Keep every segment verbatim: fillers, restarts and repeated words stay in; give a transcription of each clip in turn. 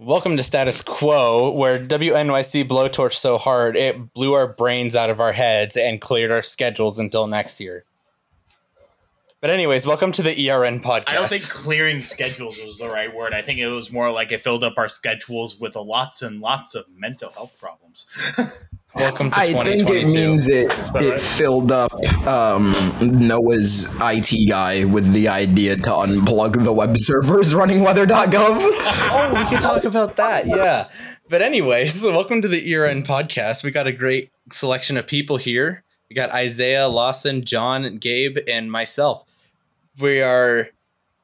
Welcome to Status Quo, where W N Y C blowtorched so hard it blew our brains out of our heads and cleared our schedules until next year. But anyways, welcome to the E R N podcast. I don't think clearing schedules was the right word. I think it was more like it filled up our schedules with lots and lots of mental health problems. Welcome to I think it means it, it right? filled up um, Noah's I T guy with the idea to unplug the web servers running weather dot gov. Oh, we could talk about that, yeah. But anyways, welcome to the E R N podcast. We got a great selection of people here. We got Isaiah, Lawson, John, Gabe, and myself. We are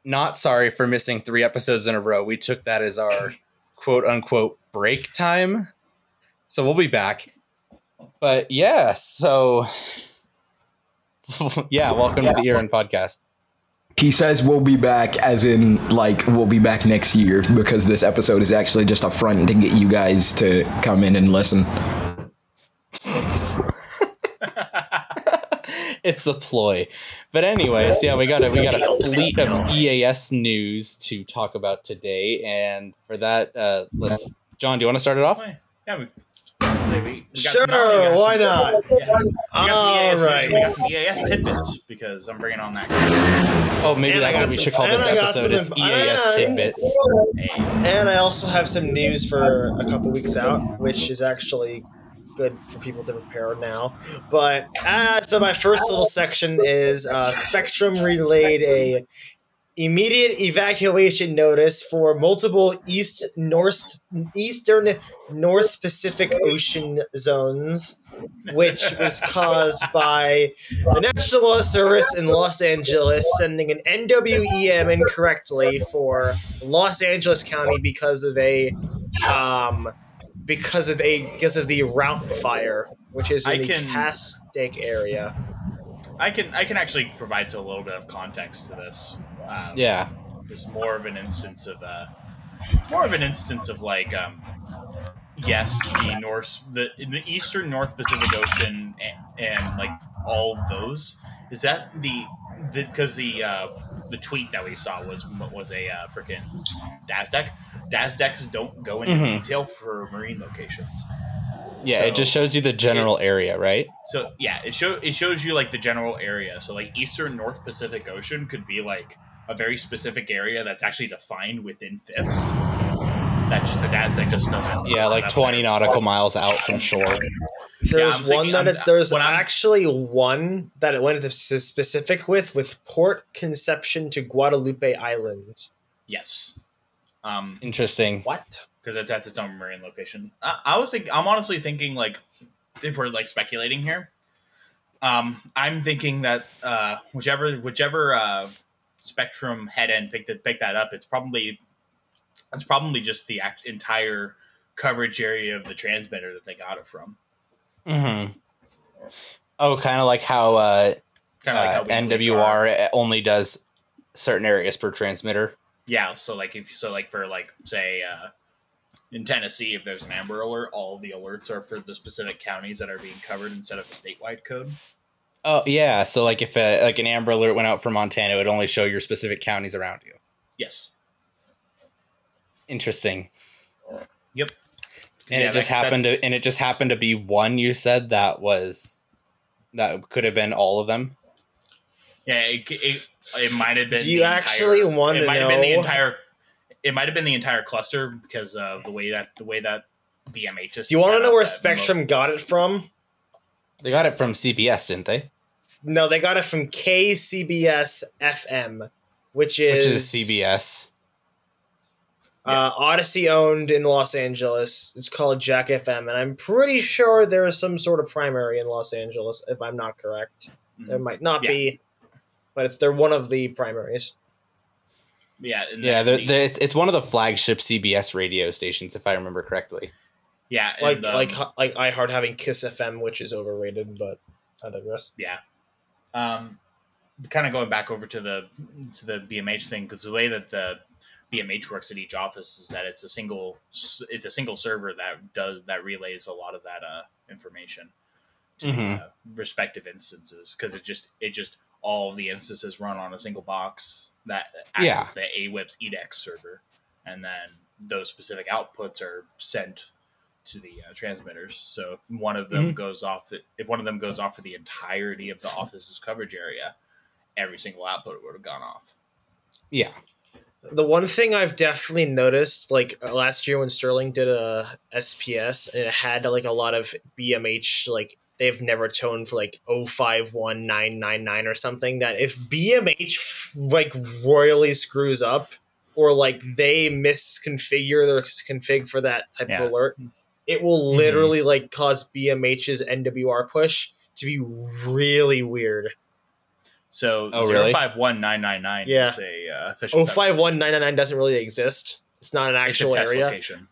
not sorry for missing three episodes in a row. We took that as our quote-unquote break time. So we'll be back. But yeah, so yeah, welcome yeah. to the E R N podcast. He says we'll be back as in like we'll be back next year because this episode is actually just a front to get you guys to come in and listen. It's a ploy. But anyways, yeah, we got a we got a fleet of E A S news to talk about today, and for that, uh, let's John, do you want to start it off? Yeah, we, we got sure. Some, why not? Yeah. All right. We got some E A S tidbits because I'm bringing on that. Oh, maybe that's what we should call this episode is E A S tidbits. And I also have some news for a couple weeks out, which is actually good for people to prepare now. But uh, so my first little section is uh, Spectrum relayed a immediate evacuation notice for multiple east north eastern North Pacific Ocean zones, which was caused by the National Weather Service in Los Angeles sending an N W E M incorrectly for Los Angeles County because of a um Because of a because of the Route Fire, which is in I the can, Castaic area. I can I can actually provide a little bit of context to this. Um, yeah, it's more of an instance of uh, it's more of an instance of like um, yes, the north the in the eastern North Pacific Ocean and, and like all of those is that the because the. the uh, The tweet that we saw was was a uh, freaking DASDEC. DASDECs don't go into mm-hmm. detail for marine locations. Yeah, so, it just shows you the general it, area, right? So yeah, it show it shows you like the general area. So like eastern North Pacific Ocean could be like a very specific area that's actually defined within FIPS. That just the DASDEC just doesn't. Yeah, like twenty there. nautical miles out from shore. There's yeah, one thinking, that it, there's actually one that it went into specific with, with Port Conception to Guadalupe Island. Yes. Um, Interesting. What? Because that's, that's its own marine location. I, I was think, I'm honestly thinking like if we're like speculating here, um, I'm thinking that uh, whichever whichever uh, Spectrum head end picked that picked that up, it's probably it's probably just the act, entire coverage area of the transmitter that they got it from. Mm-hmm. Oh, kind of like how, uh, kind of like uh, how N W R only does certain areas per transmitter. Yeah, so like if so, like for like say uh, in Tennessee, if there's an Amber Alert, all the alerts are for the specific counties that are being covered instead of a statewide code. Oh yeah, so like if a, like an Amber Alert went out for Montana, it would only show your specific counties around you. Yes. Interesting. Yep. And yeah, it just that, happened to, and it just happened to be one. You said that was, that could have been all of them. Yeah, it it, it might have been. Do you entire, actually want to might know? Have been the entire, it might have been the entire cluster because of the way that the way that B M H is. Do you want to know where Spectrum remote. got it from? They got it from C B S, didn't they? No, they got it from K C B S F M, which is, which is C B S. Uh, Odyssey owned in Los Angeles. It's called Jack F M, and I'm pretty sure there is some sort of primary in Los Angeles, if I'm not correct. Mm-hmm. There might not yeah. be, but it's they're one of the primaries. Yeah, and yeah, the, the, the, it's it's one of the flagship C B S radio stations, if I remember correctly. Yeah, like and, um, like like iHeart having Kiss F M, which is overrated, but I digress. Yeah. Um, kind of going back over to the to the B M H thing because the way that the B M H works at each office is that it's a single it's a single server that does that relays a lot of that uh, information to mm-hmm. uh, respective instances because it just it just all the instances run on a single box that accesses yeah. the AWIPS edex server and then those specific outputs are sent to the uh, transmitters. So if one of them mm-hmm. goes off, the, if one of them goes off for the entirety of the office's coverage area, every single output would have gone off. Yeah. The one thing I've definitely noticed, like uh, last year when Sterling did a S P S and it had like a lot of B M H, like they've never toned for like oh five one nine nine nine or something, that if B M H like royally screws up or like they misconfigure their config for that type yeah. of alert, it will literally mm-hmm. like cause B M H's N W R push to be really weird. So oh, really? oh five one nine nine nine yeah. is a uh, official. oh five one nine nine nine doesn't really exist. It's not an actual area. Location.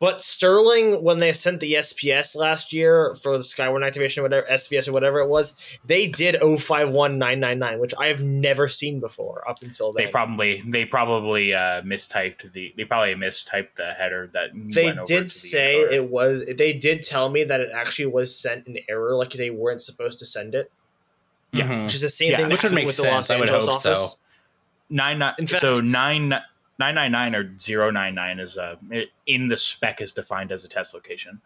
But Sterling, when they sent the S P S last year for the Skyward activation or whatever, S P S or whatever it was, they did oh five one nine nine nine, which I have never seen before up until then. They probably they probably uh, mistyped the they probably mistyped the header that they went over did to the say error. It was. They did tell me that it actually was sent in error, like they weren't supposed to send it. Yeah, mm-hmm. which is the same yeah, thing which would make with sense. The Los I Angeles would hope office. So. Nine nine. In fact, so nine. nine nine nine or zero nine nine is uh, in the spec is defined as a test location.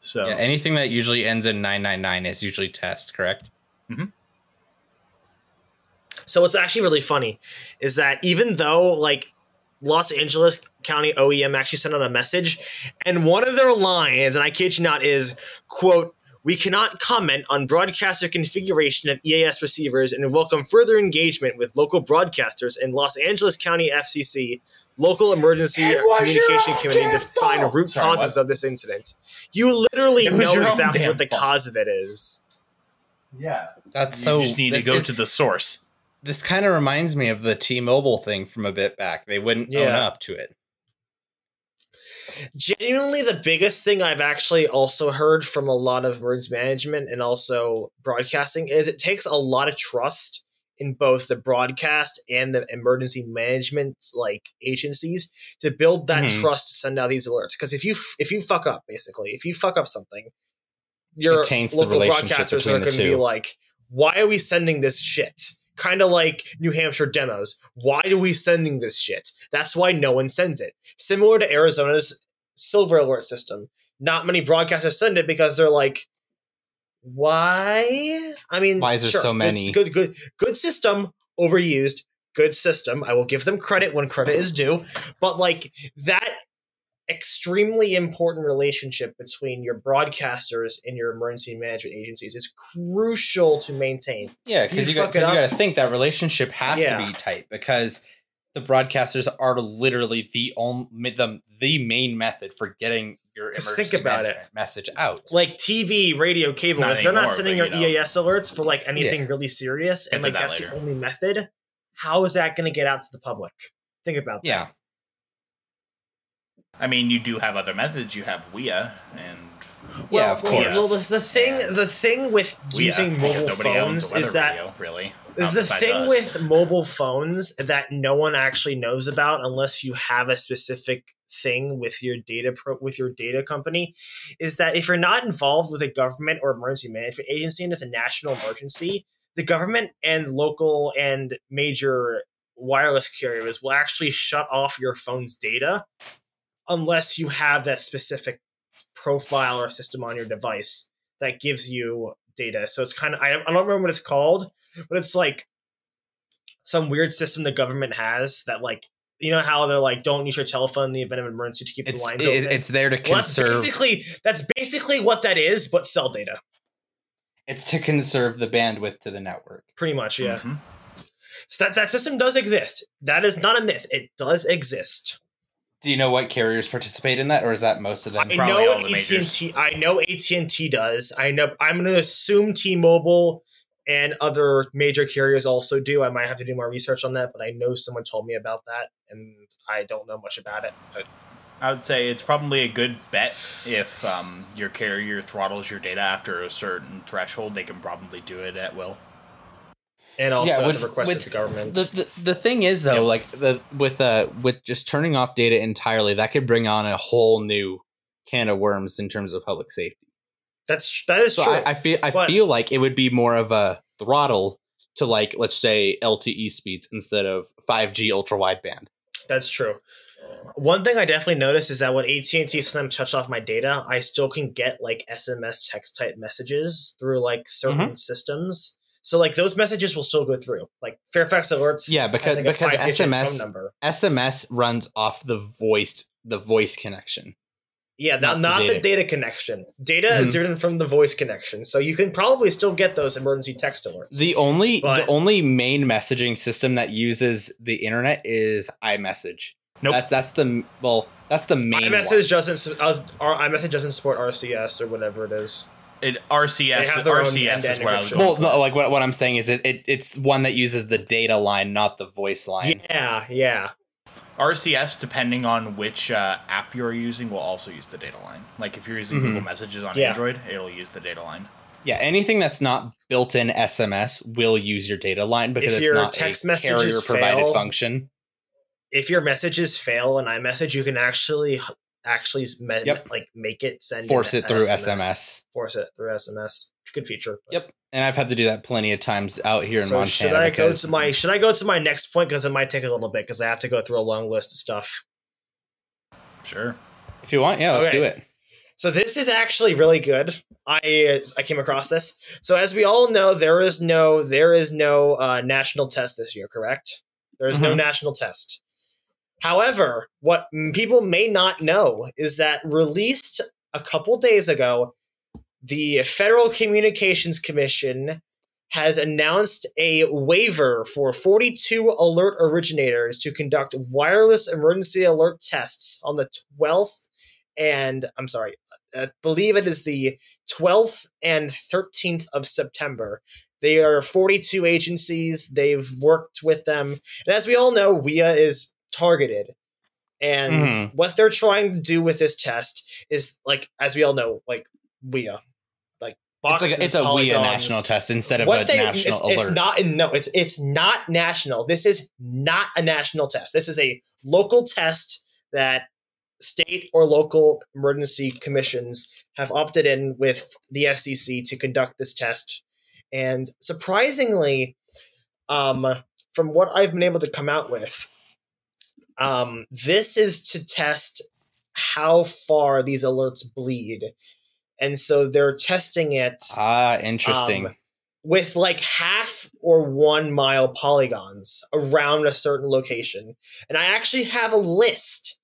So yeah, anything that usually ends in nine nine nine is usually test, correct? Mm-hmm. So what's actually really funny is that even though like Los Angeles County O E M actually sent out a message, and one of their lines, and I kid you not, is, quote, "We cannot comment on broadcaster configuration of E A S receivers and welcome further engagement with local broadcasters and Los Angeles County F C C, local emergency communication committee to find fault. root Sorry, causes what? of this incident." You literally know exactly what the fault. cause of it is. Yeah. That's you so. You just need that, to go it, to the source. This kind of reminds me of the T-Mobile thing from a bit back. They wouldn't yeah. own up to it. Genuinely, the biggest thing I've actually also heard from a lot of emergency management and also broadcasting is it takes a lot of trust in both the broadcast and the emergency management like agencies to build that mm-hmm. trust to send out these alerts. Because if you if you fuck up, basically, if you fuck up something, your local broadcasters are going to be like, "Why are we sending this shit?" Kind of like New Hampshire demos. Why are we sending this shit? That's why no one sends it. Similar to Arizona's silver alert system. Not many broadcasters send it because they're like, why? I mean, why is there sure, so many? Good, good, good system, overused, good system. I will give them credit when credit is due. But like that extremely important relationship between your broadcasters and your emergency management agencies is crucial to maintain. Yeah, because you, you got to think that relationship has yeah. to be tight because the broadcasters are literally the only the, the main method for getting your emergency think about management it. message out. Like T V, radio, cable, not if anymore, they're not sending your you know. E A S alerts for like anything yeah. really serious, and like that that's later. the only method. How is that going to get out to the public? Think about that. Yeah. I mean, you do have other methods. You have W E A and well, yeah, of course. Well, the, the thing the thing with WEA, using mobile phones is that video, really the thing us. with mobile phones that no one actually knows about unless you have a specific thing with your data pro- with your data company is that if you're not involved with a government or emergency management agency and it's a national emergency, the government and local and major wireless carriers will actually shut off your phone's data. Unless you have that specific profile or system on your device that gives you data. So it's kind of, I don't remember what it's called, but it's like some weird system the government has that like, you know how they're like, don't use your telephone in the event of an emergency to keep it's, the lines it, open. It's there to well, conserve. That's basically, that's basically what that is, but cell data. It's to conserve the bandwidth to the network. Pretty much, yeah. Mm-hmm. So that, that system does exist. That is not a myth. It does exist. Do you know what carriers participate in that, or is that most of them? I Probably know all the AT&T. Majors. I know A T and T does. I know. I'm going to assume T-Mobile and other major carriers also do. I might have to do more research on that, but I know someone told me about that, and I don't know much about it. But. I would say it's probably a good bet if um, your carrier throttles your data after a certain threshold. They can probably do it at will. And also yeah, which, at the request which, of the government. The, the, the thing is, though, yeah. like the with uh, with just turning off data entirely, that could bring on a whole new can of worms in terms of public safety. That's that is so true. I, I feel I but, feel like it would be more of a throttle to like, let's say L T E speeds instead of five G ultra wideband. That's true. One thing I definitely noticed is that when A T and T sometimes shuts off my data, I still can get like S M S text type messages through like certain mm-hmm. systems. So like those messages will still go through, like Fairfax alerts. Yeah, because like because S M S S M S runs off the voice the voice connection. Yeah, not, not the, data. the data connection. Data mm-hmm. is driven from the voice connection, so you can probably still get those emergency text alerts. The only but, the only main messaging system that uses the internet is iMessage. Nope. That, that's the well. That's the main. iMessage one. doesn't. Our iMessage doesn't support R C S or whatever it is. It R C S. They have their R C S own is what I was going. Well, no, like what what I'm saying is it, it it's one that uses the data line, not the voice line. Yeah, yeah. R C S, depending on which uh, app you're using, will also use the data line. Like if you're using mm-hmm. Google Messages on yeah. Android, it'll use the data line. Yeah, anything that's not built-in S M S will use your data line because if it's not text a carrier-provided fail, function. If your messages fail in iMessage, you can actually actually me- yep. like make it send force it through S M S. S M S. Force it through S M S. Good feature. But. Yep. And I've had to do that plenty of times out here in so Montana. Should I go to my Should I go to my next point? Because it might take a little bit because I have to go through a long list of stuff. Sure. If you want, yeah, let's okay. do it. So this is actually really good. I I came across this. So as we all know, there is no there is no uh, national test this year, correct? There is mm-hmm. no national test. However, what people may not know is that released a couple days ago, the Federal Communications Commission has announced a waiver for forty-two alert originators to conduct wireless emergency alert tests on the twelfth and I'm sorry, I believe it is the twelfth and thirteenth of September. They are forty-two agencies. They've worked with them. And as we all know, W E A is targeted. And mm. what they're trying to do with this test is like, as we all know, like, W E A, like boxes, it's, like a, it's a W E A national test instead of what a they, national it's, alert. It's not no, it's it's not national. This is not a national test. This is a local test that state or local emergency commissions have opted in with the F C C to conduct this test. And surprisingly, um, from what I've been able to come out with, um, this is to test how far these alerts bleed. And so they're testing it ah, interesting. Um, with like half or one mile polygons around a certain location. And I actually have a list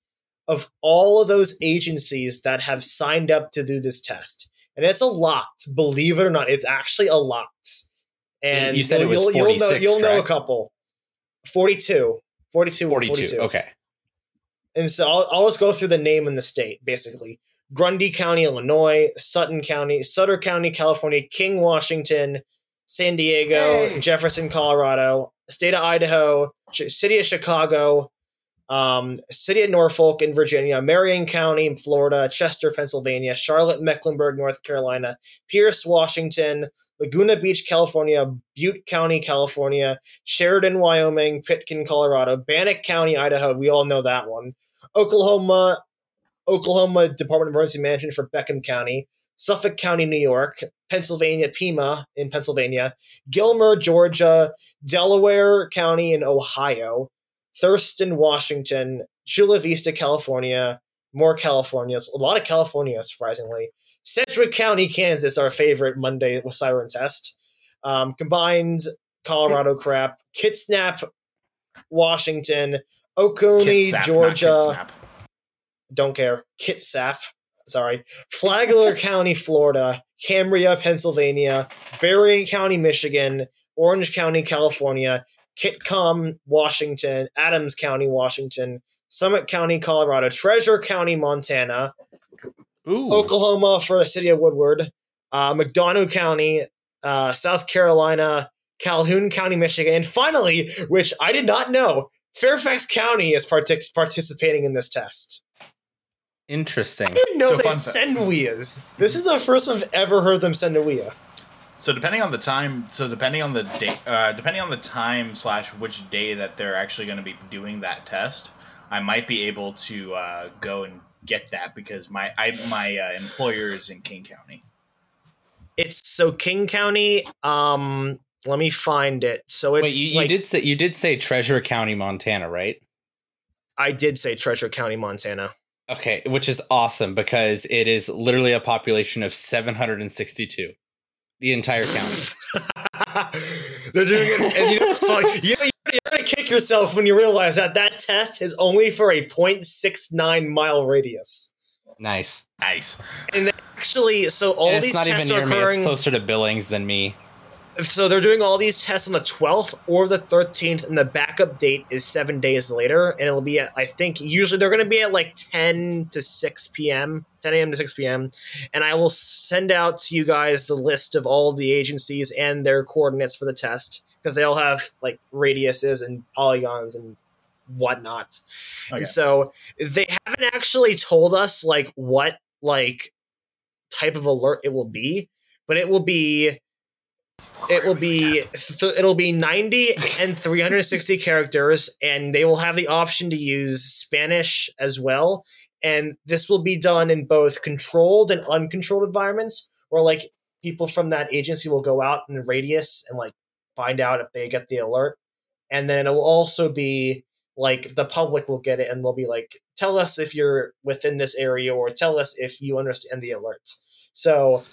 of all of those agencies that have signed up to do this test. And it's a lot, believe it or not. It's actually a lot. And you said it was you'll, forty-six, you'll, know, you'll know a couple. forty-two. forty-two. forty-two. forty-two. Okay. And so I'll, I'll just go through the name and the state, basically. Grundy County, Illinois, Sutton County, Sutter County, California, King, Washington, San Diego, hey. Jefferson, Colorado, state of Idaho, city of Chicago, um, city of Norfolk in Virginia, Marion County, Florida, Chester, Pennsylvania, Charlotte, Mecklenburg, North Carolina, Pierce, Washington, Laguna Beach, California, Butte County, California, Sheridan, Wyoming, Pitkin, Colorado, Bannock County, Idaho. We all know that one. Oklahoma, Oklahoma Department of Emergency Management for Beckham County, Suffolk County, New York, Pennsylvania, Pima in Pennsylvania, Gilmer, Georgia, Delaware County in Ohio, Thurston, Washington, Chula Vista, California, more California, a lot of California, surprisingly, Sedgwick County, Kansas, our favorite Monday siren test, um, combined Colorado crap, Kitsap, Washington, Oconee, Kitsap, Georgia. Don't care. Kitsap, sorry. Flagler County, Florida. Cambria, Pennsylvania. Berrien County, Michigan. Orange County, California. Kitcom, Washington. Adams County, Washington. Summit County, Colorado. Treasure County, Montana. Ooh. Oklahoma for the city of Woodward. Uh, McDonough County, uh, South Carolina. Calhoun County, Michigan. And finally, which I did not know, Fairfax County is partic- participating in this test. Interesting. I didn't know so they send W E As. This is the first I've ever heard them send a W E A. So depending on the time, so depending on the day, uh, depending on the time slash which day that they're actually going to be doing that test, I might be able to uh, go and get that because my I, my uh, employer is in King County. It's so King County. Um, let me find it. So it's Wait, you, like, you did say you did say Treasure County, Montana, right? I did say Treasure County, Montana. Okay, which is awesome because it is literally a population of seven hundred sixty-two, the entire county. They're doing it, and you know it's funny. You, you're gonna kick yourself when you realize that that test is only for a zero point six nine mile radius. Nice, nice. And actually, so all and these not tests even near are occurring. Me. It's closer to Billings than me. So they're doing all these tests on the twelfth or the thirteenth, and the backup date is seven days later, and it'll be at, I think, usually they're going to be at like ten to six p.m., ten a.m. to six p.m., and I will send out to you guys the list of all the agencies and their coordinates for the test, because they all have like radiuses and polygons and whatnot. Okay. And so they haven't actually told us like what like type of alert it will be, but it will be... It will be th- it'll be ninety and three hundred sixty characters, and they will have the option to use Spanish as well. And this will be done in both controlled and uncontrolled environments, where like people from that agency will go out in the radius and like find out if they get the alert. And then it will also be like the public will get it, and they'll be like, "Tell us if you're within this area, or tell us if you understand the alert." So.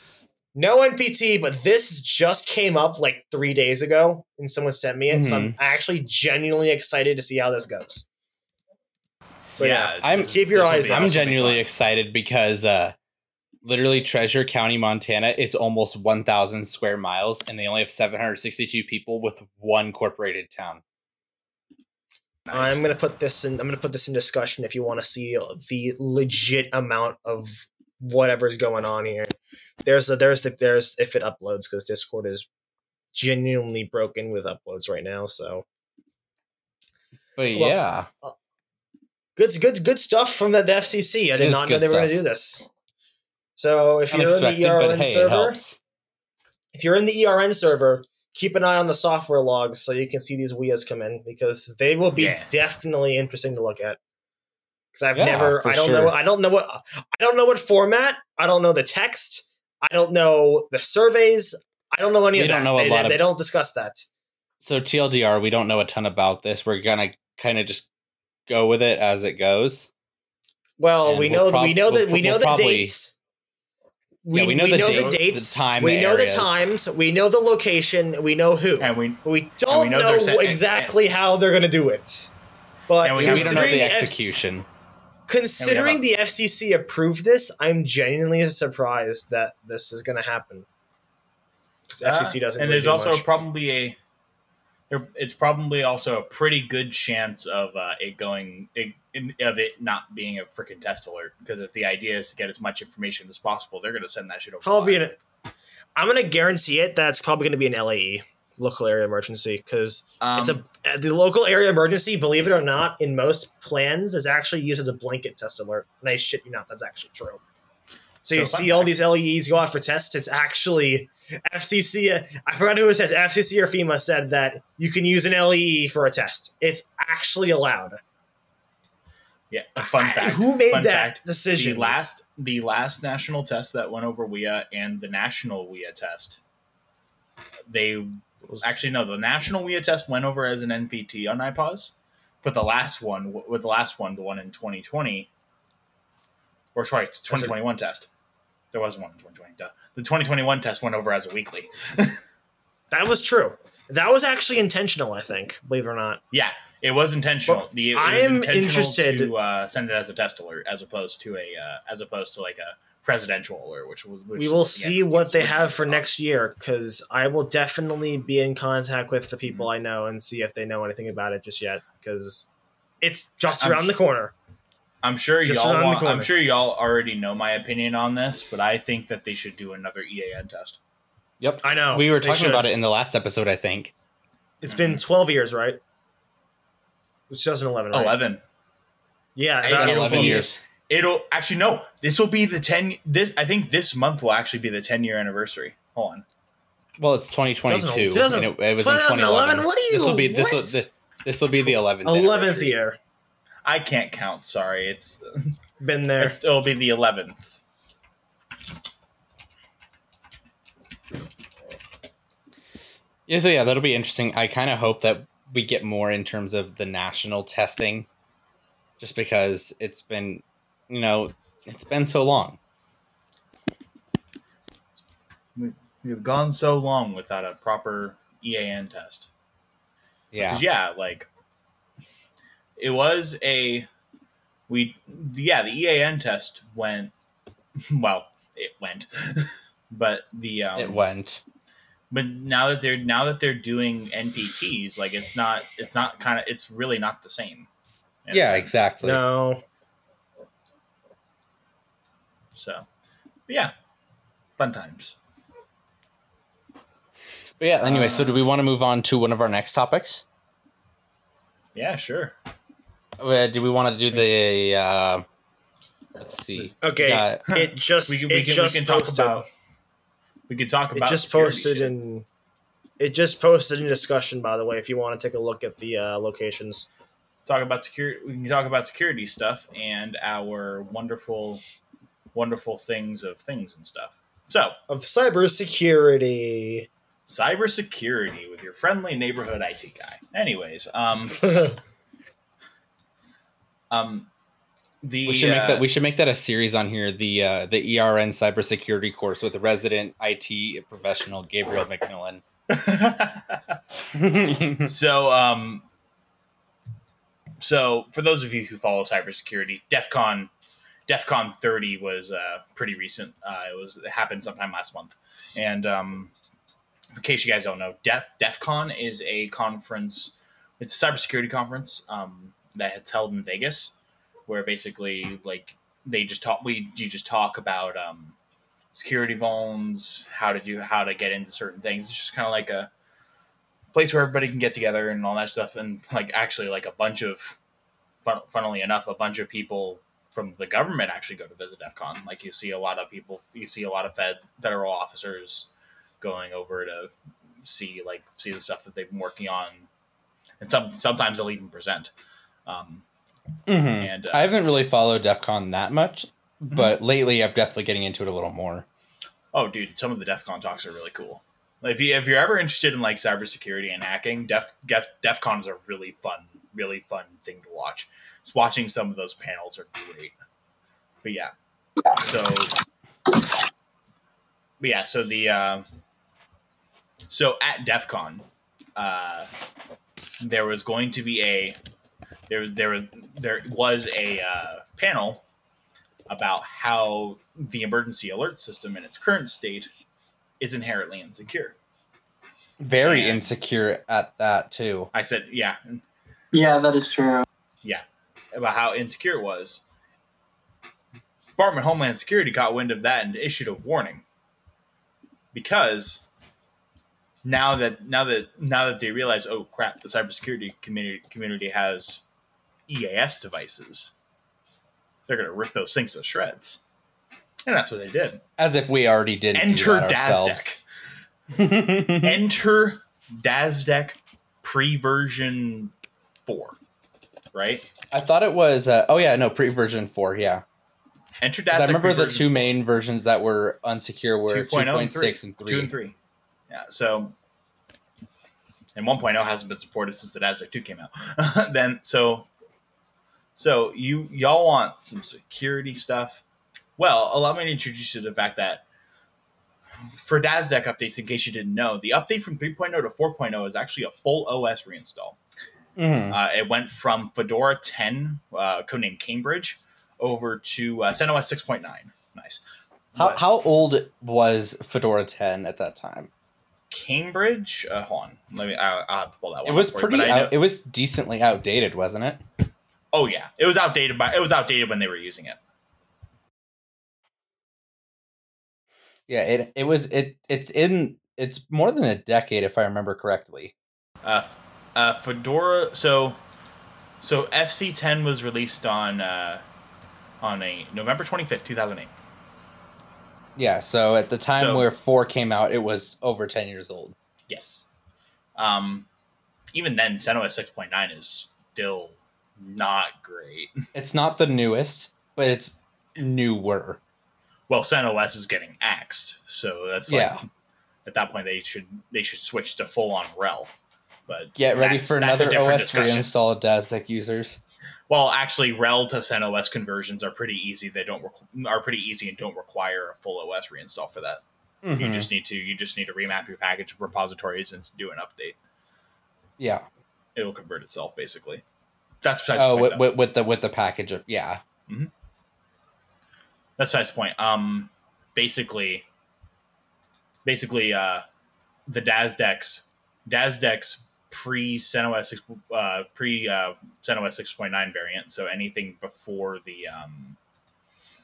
No N P T, but this just came up like three days ago, and someone sent me it. Mm-hmm. So I'm actually genuinely excited to see how this goes. So yeah, yeah I'm keep your eyes. Be, I'm genuinely excited because uh, literally Treasure County, Montana, is almost one thousand square miles, and they only have seven hundred sixty-two people with one corporated town. Nice. I'm gonna put this in. I'm gonna put this in discussion if you want to see the legit amount of. Whatever's going on here, there's a, there's the, there's if it uploads, because Discord is genuinely broken with uploads right now. So, but well, yeah, uh, good good good stuff from the, the F C C. I it did not know they stuff. were going to do this. So if you're in the E R N hey, server, if you're in the E R N server, keep an eye on the software logs so you can see these W E As come in, because they will be yeah. definitely interesting to look at. Because I've yeah, never, I don't sure. know, I don't know what, I don't know what format, I don't know the text, I don't know the surveys, I don't know any they of that. Know a they, lot they of, don't discuss that. So T L D R, we don't know a ton about this. We're gonna kind of just go with it as it goes. Well, we know, we'll prob- we know that we'll, we know we'll the probably, dates. We, yeah, we know, we the, know date, the dates. The time, we the know areas. the times. We know the location. We know who. And we we don't we know, know set, exactly and, how they're gonna do it. But and we, we don't know the execution. F- Considering the F C C approved this, I'm genuinely surprised that this is going to happen. Because uh, F C C doesn't. And really there's do also much. probably a, it's probably also a pretty good chance of uh, it going it, of it not being a freaking test alert. Because if the idea is to get as much information as possible, they're going to send that shit over. Probably an, I'm going to guarantee it. That's probably going to be an L A E. Local area emergency, because um, it's a the local area emergency, believe it or not, in most plans is actually used as a blanket test alert. And I shit you not, that's actually true. So, so you see all these L E Es go out for tests. It's actually F C C. I forgot who it says. F C C or FEMA said that you can use an L E E for a test. It's actually allowed. Yeah, a fun fact. I, who made fun that fact, decision? The last, the last national test that went over W E A and the national W E A test, they... Actually, no. The national W E A test went over as an N P T on I P A W S, but the last one, with the last one, the one in twenty twenty, or sorry, twenty twenty-one test. There was one in twenty twenty. Duh. The twenty twenty-one test went over as a weekly. That was true. That was actually intentional, I think. Believe it or not. Yeah, it was intentional. The, it I was am intentional interested to uh, send it as a test alert, as opposed to a, uh, as opposed to like a. presidential alert, which was which we will see yeah, what they have for next year, because I will definitely be in contact with the people mm-hmm. I know and see if they know anything about it just yet, because it's just I'm around sh- the corner. I'm sure just y'all. Want, I'm sure y'all already know my opinion on this, but I think that they should do another E A N test. Yep, I know. We were talking about it in the last episode. I think it's mm-hmm. been twelve years, right? It's twenty eleven. Right? Eleven. Yeah, that's eleven years. years. It'll actually no. This will be the ten. This I think this month will actually be the ten year anniversary. Hold on. Well, it's twenty twenty-two. twenty eleven. It, it was twenty eleven. In twenty eleven. What are you? This will be this will, this, this will be the eleventh. eleventh year. I can't count. Sorry, it's been there. It's, it'll be the eleventh. Yeah. So yeah, that'll be interesting. I kind of hope that we get more in terms of the national testing. just because it's been, you know, it's been so long. We've gone so long without a proper E A N test. Yeah. Yeah, like, it was a, we, yeah, the E A N test went, well, it went, but the, um, it went, but now that they're, now that they're doing N P Ts, like, it's not, it's not kind of, it's really not the same. Yeah, exactly. No. So, yeah, fun times. But yeah, anyway, uh, so do we want to move on to one of our next topics? Yeah, sure. Uh, do we want to do the, uh, let's see. Okay, uh, it just we can, we it can, just we can posted. Talk about, we can talk about it just posted in, it just posted in discussion, by the way, if you want to take a look at the uh, locations. Talk about security. We can talk about security stuff and our wonderful, wonderful things of things and stuff. So of cybersecurity. Cybersecurity with your friendly neighborhood I T guy. Anyways, um, um, the we should uh, make that we should make that a series on here. The uh, the E R N cybersecurity course with the resident I T professional Gabriel McMillan. so, um, so for those of you who follow cybersecurity, DEFCON, DEFCON thirty was uh, pretty recent. Uh, it was it happened sometime last month, and um. In case you guys don't know, Def DEFCON is a conference. It's a cybersecurity conference um, that it's held in Vegas, where basically like they just talk. We you just talk about um, security vulns, how to do, how to get into certain things. It's just kind of like a place where everybody can get together and all that stuff. And like actually, like a bunch of, fun, funnily enough, a bunch of people from the government actually go to visit DEFCON. Like you see a lot of people, you see a lot of Fed federal officers going over to see like see the stuff that they've been working on, and some sometimes they'll even present. Um, mm-hmm. And uh, I haven't really followed DEF CON that much, mm-hmm. but lately I'm definitely getting into it a little more. Oh, dude, some of the DEF CON talks are really cool. Like, if you if you're ever interested in like cybersecurity and hacking, Def Def DEF CON is a really fun, really fun thing to watch. Just watching some of those panels are great. But yeah, so but yeah, so the. Uh, So at DEF CON, uh, there was going to be a there there there was a uh, panel about how the emergency alert system in its current state is inherently insecure. Very and insecure at that too. I said, yeah, yeah, that is true. Yeah, about how insecure it was. Department of Homeland Security got wind of that and issued a warning because. Now that now that now that they realize, oh crap, the cybersecurity community community has E A S devices, they're gonna rip those things to shreds, and that's what they did. As if we already didn't. Enter DASDEC. Enter DASDEC pre-version four, right? I thought it was. Uh, oh yeah, no, pre-version four. Yeah. Enter DASDEC. I remember the two main versions that were unsecure were two point six and three. Two and three. Yeah, so, and one point oh hasn't been supported since the DASDEC two came out. Then, so, so you y'all want some security stuff? Well, allow me to introduce you to the fact that for DASDEC updates, in case you didn't know, the update from three point oh to four point oh is actually a full O S reinstall. Mm-hmm. Uh, it went from Fedora ten, uh, codenamed Cambridge, over to uh, CentOS six point nine. Nice. How but, how old was Fedora ten at that time? Cambridge, uh, hold on. Let me. I'll, I'll have to pull that one. It was pretty. You, out, it was decently outdated, wasn't it? Oh yeah, it was outdated. By it was outdated when they were using it. Yeah, it it was it it's in it's more than a decade if I remember correctly. Uh, uh Fedora. So, so F C ten was released on uh, on a November twenty fifth, two thousand eight. Yeah, so at the time so, where four came out, it was over ten years old. Yes. Um, even then, CentOS six point nine is still not great. It's not the newest, but it's newer. Well, CentOS is getting axed, so that's like... Yeah. At that point, they should they should switch to full-on R H E L. But Get ready for another O S discussion. Reinstall, DASDEC users. Well, actually, relative send O S conversions are pretty easy. They don't re- are pretty easy and don't require a full O S reinstall for that. Mm-hmm. You just need to you just need to remap your package repositories and do an update. Yeah, it'll convert itself basically. That's besides oh, the point, with, with the with the package, of, yeah. Mm-hmm. That's besides the point. Um, basically, basically, uh, the DASDECs, DASDECs. Pre CentOS uh, pre uh, CentOS six point nine variant, so anything before the um,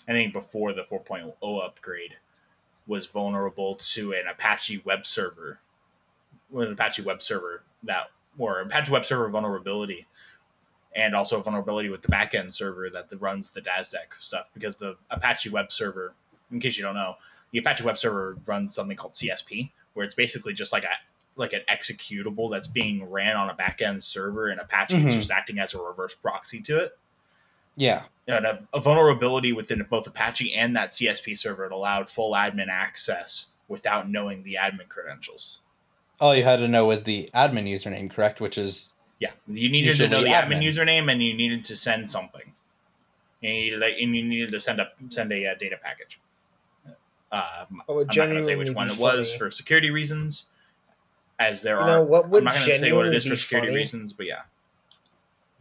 anything before the four point oh upgrade was vulnerable to an Apache web server, an Apache web server that or Apache web server vulnerability, and also vulnerability with the backend server that runs the DASDEC stuff. Because the Apache web server, in case you don't know, the Apache web server runs something called C S P, where it's basically just like a like an executable that's being ran on a backend server, and Apache mm-hmm. is just acting as a reverse proxy to it. Yeah. And a, a vulnerability within both Apache and that C S P server, it allowed full admin access without knowing the admin credentials. All you had to know was the admin username, correct? Which is. Yeah. You needed to know the admin. admin username, and you needed to send something. And you, like, and you needed to send a, send a uh, data package. Uh, I'm not going to say which one it was for security reasons. As there you are, know, what would I'm not going to say what it is for security funny, reasons, but yeah.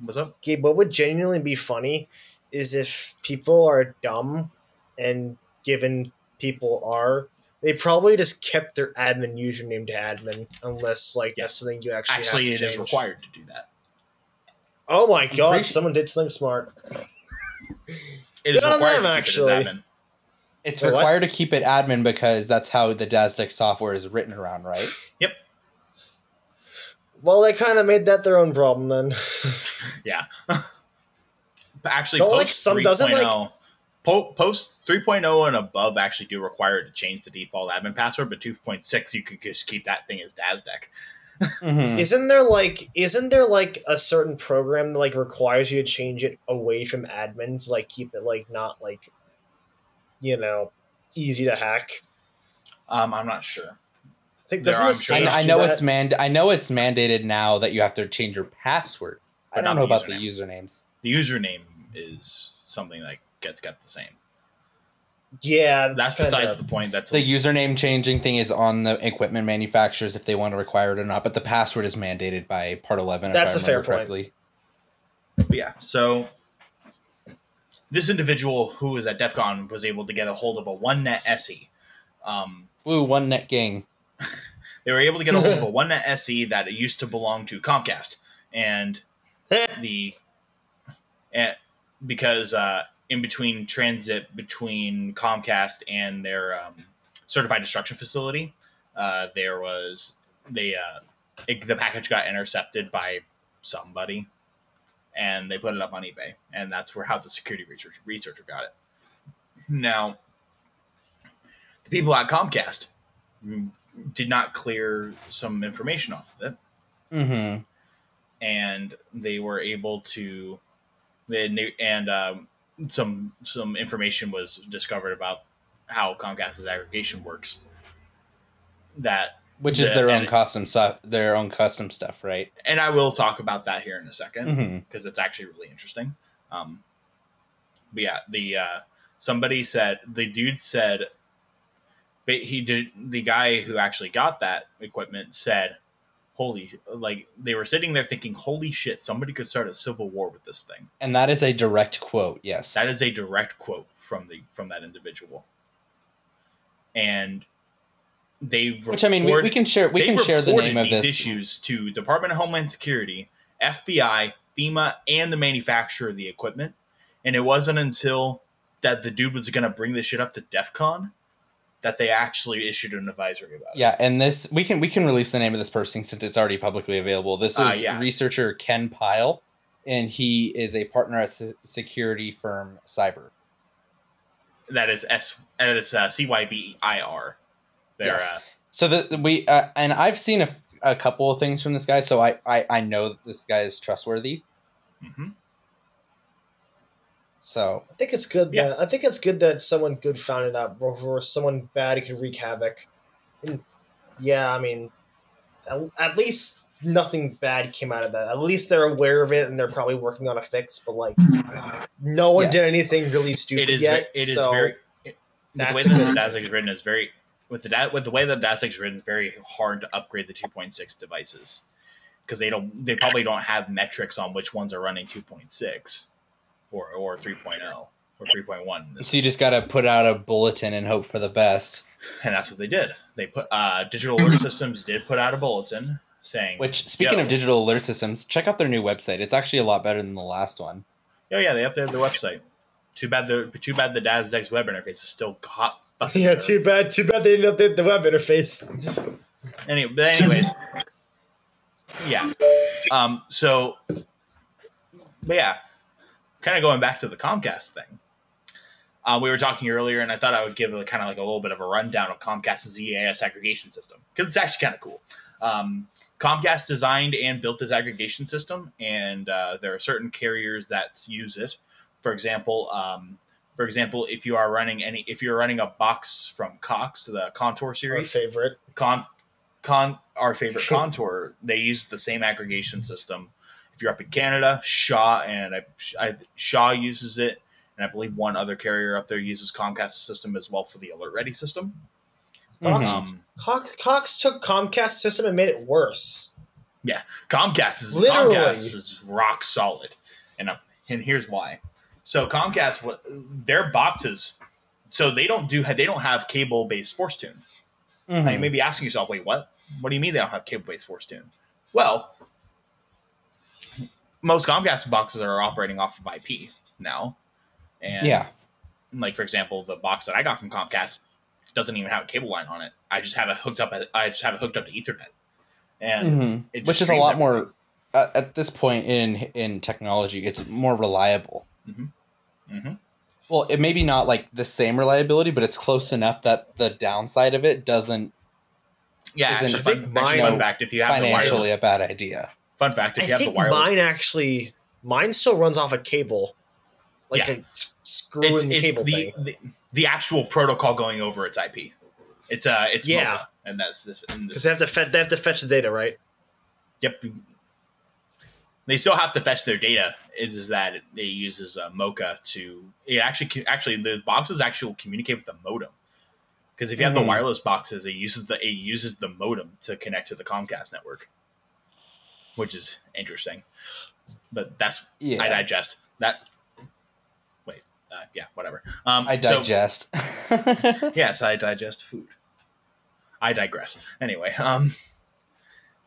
What's up? Gabe, what would genuinely be funny is if people are dumb, and given people are, they probably just kept their admin username to admin, unless like yeah. that's something you actually actually have to it change. Is required to do that. Oh my I'm god! Someone did something smart. It is required them, to actually. Keep it as admin. It's Wait, required what? to keep it admin because that's how the DASDEC software is written around, right? Yep. Well, they kind of made that their own problem then. yeah. But actually, Don't, post like, some 3. doesn't 0, like po- post three point oh and above actually do require to change the default admin password, but two point six you could just keep that thing as DASDEC. Mm-hmm. Isn't there like isn't there like a certain program that like requires you to change it away from admin to like keep it like not like you know easy to hack? Um, I'm not sure. I, think there, sure I, I know that. it's mand- I know it's mandated now that you have to change your password. But I don't know about username. the usernames. The username is something that gets kept the same. Yeah, that's, that's besides of, the point. That's the username changing thing is on the equipment manufacturers if they want to require it or not. But the password is mandated by Part eleven. That's if I a fair correctly. point. But yeah, so this individual who was at DEF CON was able to get a hold of a OneNet S E. Um, Ooh, OneNet gang. They were able to get a hold of a OneNet S E that used to belong to Comcast, and the and because uh, in between transit between Comcast and their um, certified destruction facility, uh, there was they uh, it, the package got intercepted by somebody, and they put it up on eBay, and that's where how the security research, researcher got it. Now, the people at Comcast did not clear some information off of it. Mm-hmm. And they were able to, they knew, and um, some, some information was discovered about how Comcast's aggregation works. That Which is the, their own it, custom stuff, their own custom stuff, right? And I will talk about that here in a second, because mm-hmm. it's actually really interesting. Um, but yeah, the, uh, somebody said, the dude said, But he did. The guy who actually got that equipment said, "Holy!" Like they were sitting there thinking, "Holy shit! Somebody could start a civil war with this thing." And that is a direct quote. Yes, that is a direct quote from the from that individual. And they, report, which I mean, we, we can share. We can share the name of these this. issues to Department of Homeland Security, F B I, FEMA, and the manufacturer of the equipment. And it wasn't until that the dude was going to bring this shit up to DEF CON that they actually issued an advisory about it. Yeah, and this we can we can release the name of this person since it's already publicly available. This is uh, yeah. researcher Ken Pyle, and he is a partner at se- security firm Cyber. That is S. That is uh, C Y B I R. There. Yes. Uh, so the we uh, and I've seen a, a couple of things from this guy, so I I, I know that this guy is trustworthy. Mm-hmm. So I think it's good. Yeah. That, I think it's good that someone good found it out before someone bad could wreak havoc. And yeah, I mean, at, at least nothing bad came out of that. At least they're aware of it and they're probably working on a fix, but like no one yes. did anything really stupid it is, yet. It is so very, it, the way that the DASDEC is written is very, with the with the way that DASDEC is written, it's very hard to upgrade the two point six devices because they don't, they probably don't have metrics on which ones are running two point six or, or three point oh. Or three point one. So you just got to put out a bulletin and hope for the best. And that's what they did. They put uh, Digital Alert Systems did put out a bulletin saying... Which, speaking Yo. of Digital Alert Systems, check out their new website. It's actually a lot better than the last one. Oh, yeah, they updated their website. Too bad the too bad the DASDEC's web interface is still hot. Yeah, too bad, too bad they didn't update the web interface. Anyway, but anyways. Yeah. Um. So, but yeah, kind of going back to the Comcast thing. Uh, we were talking earlier, and I thought I would give a, kind of like a little bit of a rundown of Comcast's E A S aggregation system because it's actually kind of cool. Um, Comcast designed and built this aggregation system, and uh, there are certain carriers that use it. For example, um, for example, if you are running any, if you're running a box from Cox, the Contour series, our favorite con, con, our favorite Contour, they use the same aggregation system. If you're up in Canada, Shaw and I, I Shaw uses it. And I believe one other carrier up there uses Comcast's system as well for the Alert Ready system. Cox, um, Cox, Cox took Comcast's system and made it worse. Yeah, Comcast is, Comcast is rock solid. And, uh, and here's why. So Comcast, what their boxes, so they don't do they don't have cable-based force tune. Mm-hmm. Now you may be asking yourself, wait, what? What do you mean they don't have cable-based force tune? Well, most Comcast boxes are operating off of I P now. And yeah, like, for example, the box that I got from Comcast doesn't even have a cable line on it. I just have it hooked up. I just have it hooked up to Ethernet, and mm-hmm. it just which is a lot everything. more uh, at this point in in technology. It's more reliable. Mm-hmm. Mm-hmm. Well, it may be not like the same reliability, but it's close enough that the downside of it doesn't. Yeah, isn't, actually, I think mine. Fun fact: if you have financially the wireless, a bad idea. Fun fact: if I you have think the wireless, mine actually mine still runs off a cable. Like yeah. a screw it's, in the it's cable the, thing. The, the actual protocol going over its I P. It's uh, it's yeah, MoCA, and that's this because they have to fetch. They have to fetch the data, right? Yep. They still have to fetch their data. It is that it, it uses uh, MoCA to it actually actually the boxes actually communicate with the modem because if you have mm-hmm. the wireless boxes, it uses the it uses the modem to connect to the Comcast network, which is interesting. But that's yeah. I digest that. Uh, yeah, whatever. Um, I digest. So, yes, I digest food. I digress. Anyway, um,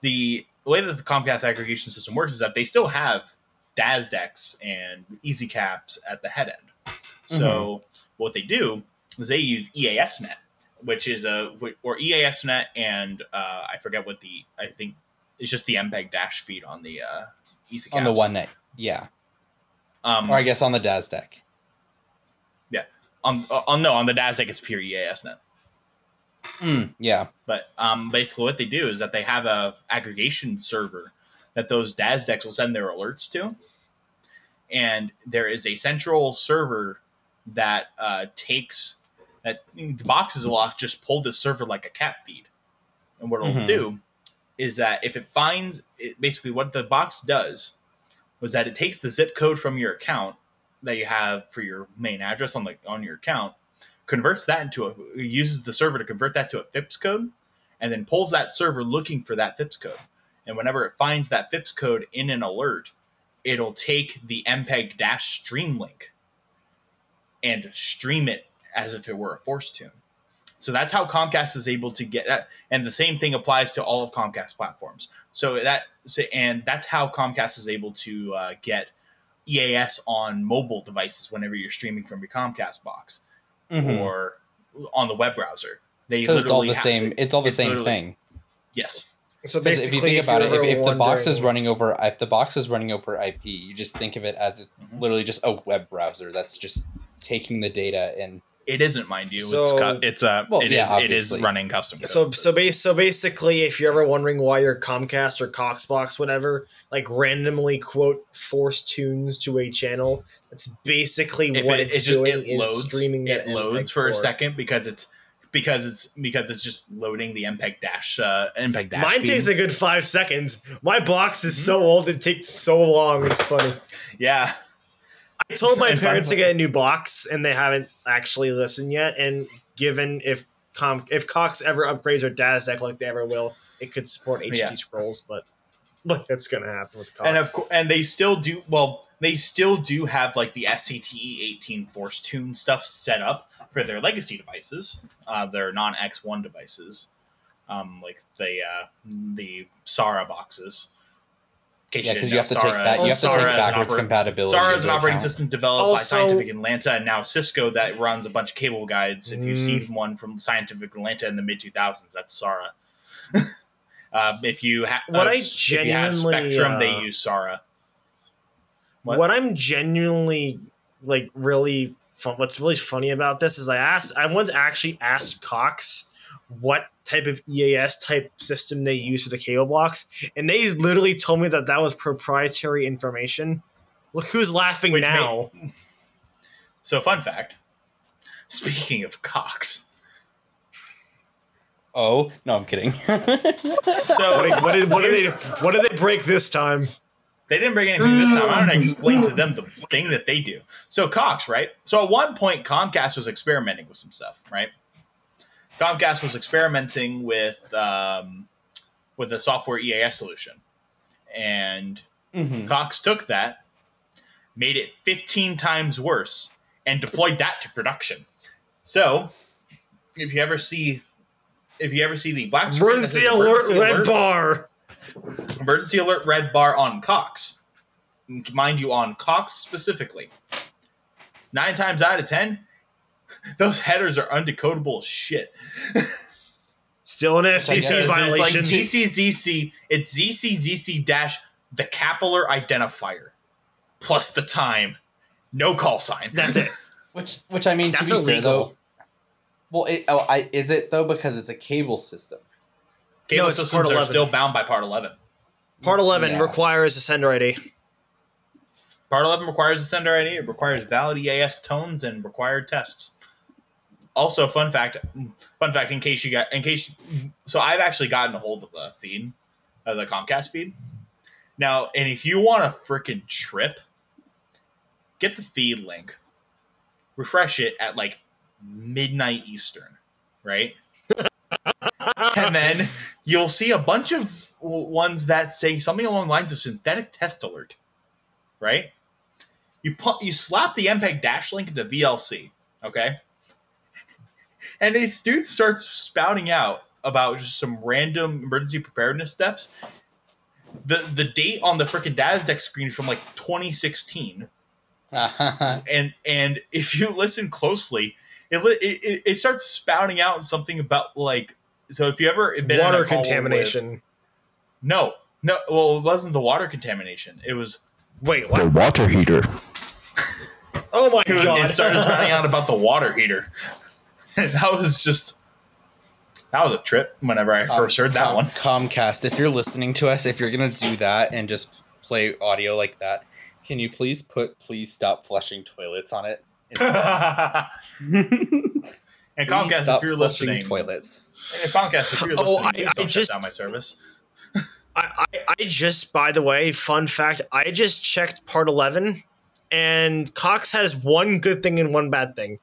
the way that the Comcast aggregation system works is that they still have DASDECs and EasyCaps at the head end. So mm-hmm. what they do is they use EASnet, which is a or EASnet and uh, I forget what the I think it's just the MPEG dash feed on the uh, EasyCaps on the OneNet, yeah, um, or I guess on the DASDEC. On, on no, on the DASDEC, it's pure EASnet. Mm, yeah, but um, basically, what they do is that they have a aggregation server that those DASDECs will send their alerts to, and there is a central server that uh, takes that the boxes will just pull this server like a cat feed, and what it'll mm-hmm. do is that if it finds it, basically what the box does was that it takes the zip code from your account that you have for your main address on the on your account, converts that into a uses the server to convert that to a FIPS code, and then pulls that server looking for that FIPS code. And whenever it finds that FIPS code in an alert, it'll take the MPEG dash stream link and stream it as if it were a force tune. So that's how Comcast is able to get that. And the same thing applies to all of Comcast platforms. So that so, and that's how Comcast is able to uh, get E A S on mobile devices whenever you're streaming from your Comcast box mm-hmm. or on the web browser. They literally it's all the same. It's all the it's same thing. Yes. So basically, if you think about if it, if, if the box is running over, if the box is running over I P, you just think of it as it's mm-hmm. literally just a web browser that's just taking the data and. It isn't, mind you. So, it's cu- it's uh, well, it yeah, is obviously. It is running custom code. So so base so basically, if you're ever wondering why your Comcast or Cox box, whatever, like randomly quote force tunes to a channel, that's basically if what it, it's, it's doing. Just, it is loads, streaming that it loads for, for a second because it's because it's because it's just loading the MPEG dash uh, MPEG dash. Mine feed. Takes a good five seconds. My box is mm-hmm. so old it takes so long. It's funny. Yeah. I told my and parents to get a new box, and they haven't actually listened yet. And given if Com- if Cox ever upgrades their DASDEC like they ever will, it could support H D yeah. scrolls, but like that's going to happen with Cox. And of co- and they still do well. They still do have like the S C T E eighteen force tune stuff set up for their legacy devices, uh, their non-X one devices, um, like the uh, the S A R A boxes. Yeah, because you have to take that. You have to take backwards compatibility. S A R A is an operating system developed by Scientific Atlanta and now Cisco that runs a bunch of cable guides. If you see one from Scientific Atlanta in the mid two thousands, that's S A R A. um, if you have, what I genuinely Spectrum, they use S A R A. What I'm genuinely like really fun, what's really funny about this is I asked. I once actually asked Cox what type of E A S type system they use for the cable blocks, and they literally told me that that was proprietary information. Look who's laughing Which now. May- so fun fact, speaking of Cox. Oh, no, I'm kidding. so what did, what did they what did they break this time? They didn't break anything this time. I'm going to explain to them the thing that they do. So Cox, right? So at one point Comcast was experimenting with some stuff, right? Comcast was experimenting with um, with a software E A S solution, and mm-hmm. Cox took that, made it fifteen times worse, and deployed that to production. So, if you ever see, if you ever see the black emergency alert red bar, emergency alert red bar on Cox, mind you, on Cox specifically, nine times out of ten. Those headers are undecodable as shit. Still an F C C violation. It's like Z C Z C. It's Z C Z C dash the capillary identifier plus the time, no call sign. That's it. Which, which I mean, that's to be illegal. Fair, though. Well, it, oh, I, is it though because it's a cable system? Cable no, systems are still bound by Part eleven. Part eleven yeah. requires a sender I D. Part eleven requires a sender I D. It requires valid E A S tones and required tests. Also, fun fact, fun fact, in case you got, in case, so I've actually gotten a hold of the feed, of the Comcast feed. Now, and if you want a freaking trip, get the feed link, refresh it at like midnight Eastern, right? And then you'll see a bunch of ones that say something along the lines of synthetic test alert, right? You put, you slap the MPEG dash link into V L C, okay? And this dude starts spouting out about just some random emergency preparedness steps. The the date on the freaking DASDEC screen is from like twenty sixteen. Uh-huh. And and if you listen closely, it, it it starts spouting out something about like, so if you ever been water in contamination. With, no, no. Well, it wasn't the water contamination. It was wait, what? The water heater. Oh my it, god! It started spouting out about the water heater. That was just that was a trip whenever I first um, heard that Com- one. Comcast, if you're listening to us, if you're going to do that and just play audio like that, can you please put please stop flushing toilets on it? And Comcast, if you're listening, toilets. And Comcast, if you're listening, oh, I, I just shut down my service. I, I, I just, by the way, fun fact, I just checked Part eleven, and Cox has one good thing and one bad thing.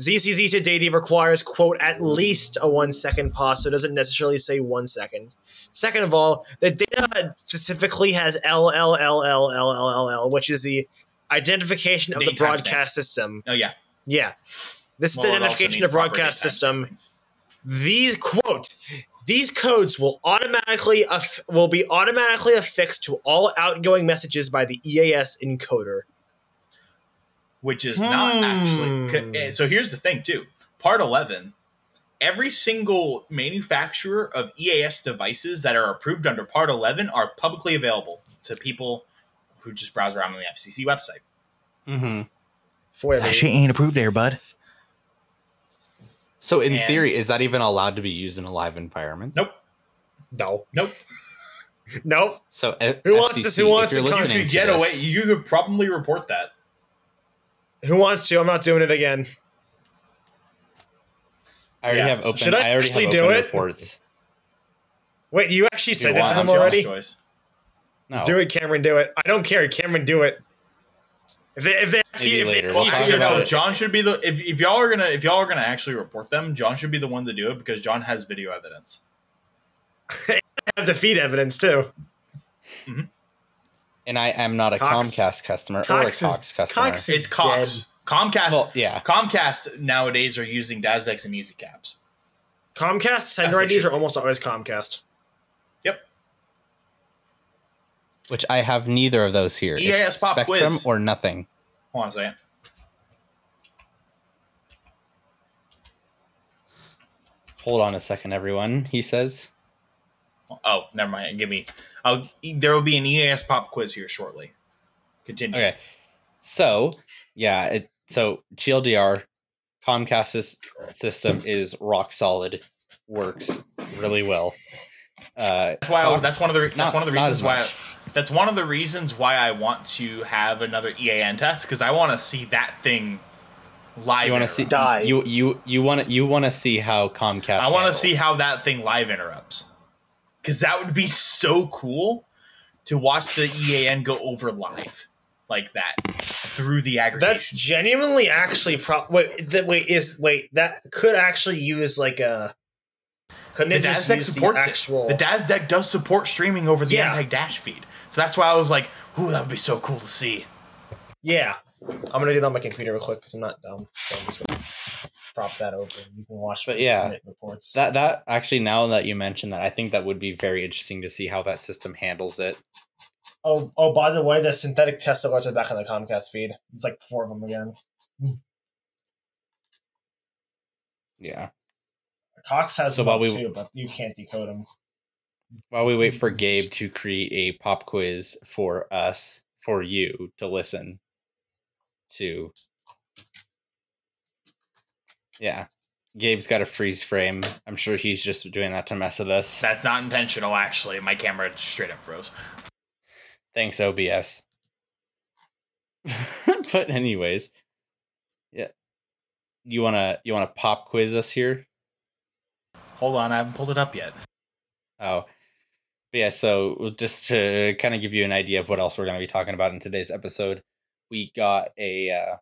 Z C Z to D A D requires, quote, at least a one-second pause, so it doesn't necessarily say one second. Second of all, the data specifically has L L L L L L L L, which is the identification of the broadcast system. Oh, yeah. Yeah. This is the identification of broadcast system. These, quote, these codes will automatically aff- will be automatically affixed to all outgoing messages by the E A S encoder. Which is not hmm. actually... So here's the thing, too. Part eleven, every single manufacturer of E A S devices that are approved under Part eleven are publicly available to people who just browse around on the F C C website. Mm-hmm. For that they, shit ain't approved there, bud. So in and, theory, is that even allowed to be used in a live environment? Nope. No. Nope. Nope. So F- who F C C, wants this? Who wants to come to get away? You could probably report that. Who wants to? I'm not doing it again. I already yeah. have open. Should I, I already actually have do it? Reports. Wait, you actually said that to them already? No. Do it, Cameron. Do it. I don't care, Cameron. Do it. If they, if they ask you, if they ask we'll you, no, John should be the. If, if y'all are gonna, if y'all are gonna actually report them, John should be the one to do it because John has video evidence. I have the feed evidence too. Mm-hmm. And I am not a Cox. Comcast customer Cox or a Cox is, customer. Cox is it's Cox. Dead. Comcast. Well, yeah. Comcast nowadays are using DASDECs and Easy Caps. Comcast sender I Ds are almost always Comcast. Yep. Which I have neither of those here. E A S it's Pop Spectrum Quiz. Or nothing. Hold on a second. Hold on a second, everyone. He says. Oh, never mind. Give me. I'll, there will be an E A S Pop Quiz here shortly. Continue. Okay. So, yeah. It, so T L D R, Comcast's system is rock solid, works really well. Uh, that's why. I, that's one of the. That's not, one of the reasons why. I, that's one of the reasons why I want to have another E A N test because I want to see that thing live. You want to see die. You you you want you want to see how Comcast. I want to see how that thing live interrupts. Because that would be so cool to watch the E A N go over live like that through the aggregation. That's genuinely actually pro- wait, that wait is wait that could actually use like a couldn't it just use the actual it. The DASDEC does support streaming over the yeah. N P E G dash feed. So that's why I was like, "Ooh, that would be so cool to see." Yeah. I'm going to do it on my computer real quick because I'm not dumb. So I'm just going to prop that over. You can watch but yeah, reports. That, that actually, now that you mentioned that, I think that would be very interesting to see how that system handles it. Oh, oh! By the way, the synthetic test alerts are back on the Comcast feed. It's like four of them again. Yeah. Cox has so one we, too, but you can't decode them. While we wait for Gabe to create a pop quiz for us, for you to listen. To yeah, Gabe's got a freeze frame. I'm sure he's just doing that to mess with us. That's not intentional, actually. My camera straight up froze. Thanks, O B S. But anyways, yeah, you wanna you wanna pop quiz us here? Hold on, I haven't pulled it up yet. Oh, but yeah. So just to kind of give you an idea of what else we're gonna be talking about in today's episode. We got a, uh,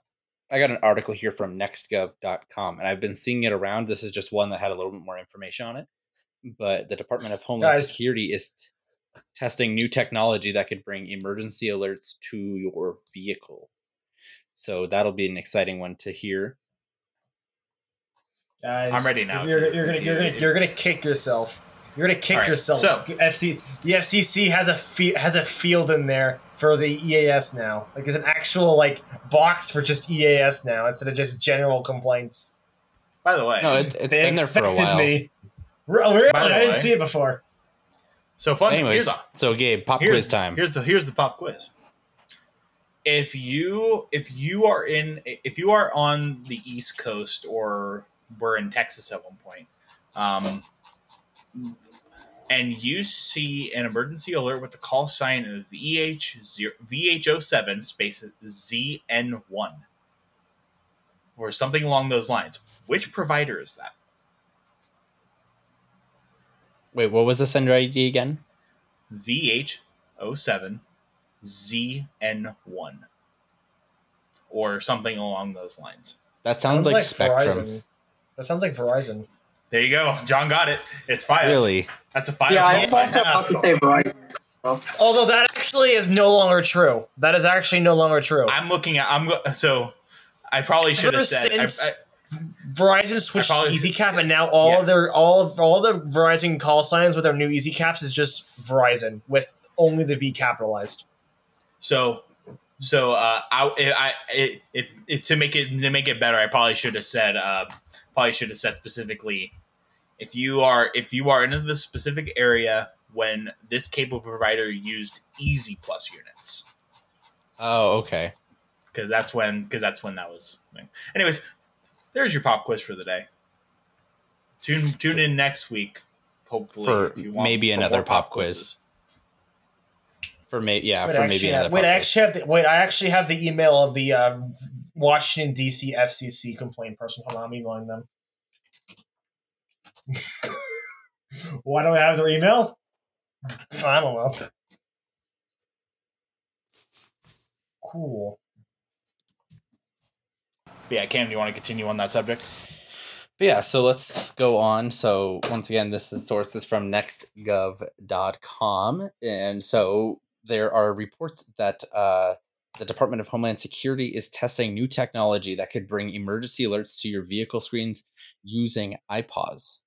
I got an article here from next gov dot com, and I've been seeing it around. This is just one that had a little bit more information on it, but the Department of Homeland Guys. Security is t- testing new technology that could bring emergency alerts to your vehicle. So that'll be an exciting one to hear. Guys, I'm ready now. You're, you're gonna, you're gonna, you're gonna kick yourself. You're gonna kick right, yourself. So, F C, the F C C has a fee, has a field in there for the E A S now. Like there's an actual like box for just E A S now instead of just general complaints. By the way, no, it, it's they been there for a while. Me. Really, I didn't way. see it before. So fun. Anyways, here's, so Gabe, pop here's, quiz time. Here's the here's the pop quiz. If you if you are in if you are on the East Coast or were in Texas at one point. Um, and you see an emergency alert with the call sign of V H zero, V H zero seven space Z N one or something along those lines. Which provider is that? Wait, what was the sender I D again? V H zero seven Z N one or something along those lines. That sounds, sounds like, like Spectrum. Verizon. That sounds like Verizon. There you go. John got it. It's FIPS. Really? That's a FIPS. Yeah, I was also about to say Verizon. Although that actually is no longer true. That is actually no longer true. I'm looking at. I'm so. I probably should Ever have said. Since I, I, Verizon switched to EasyCap, and now all yeah. of their all of all the Verizon call signs with their new EasyCaps is just Verizon with only the V capitalized. So, so uh, I, I it, it, it to make it to make it better, I probably should have said. Uh, Probably should have said specifically, if you are if you are in the specific area when this cable provider used Easy Plus units. Oh, okay. Because that's when because that's when that was. Anyways, there's your pop quiz for the day. Tune tune in next week, hopefully. For if you want, maybe for another pop, pop quiz. Quizzes. For may yeah wait, for maybe have, another. Wait, I actually have the, wait. I actually have the email of the uh, Washington D C F C C complaint person. Hold on, I'm emailing them. Why don't I have their email? I don't know. Cool. Yeah, Cam, do you want to continue on that subject? But yeah, so let's go on. So once again, this is sources from next gov dot com. And so there are reports that uh, the Department of Homeland Security is testing new technology that could bring emergency alerts to your vehicle screens using I PAWS.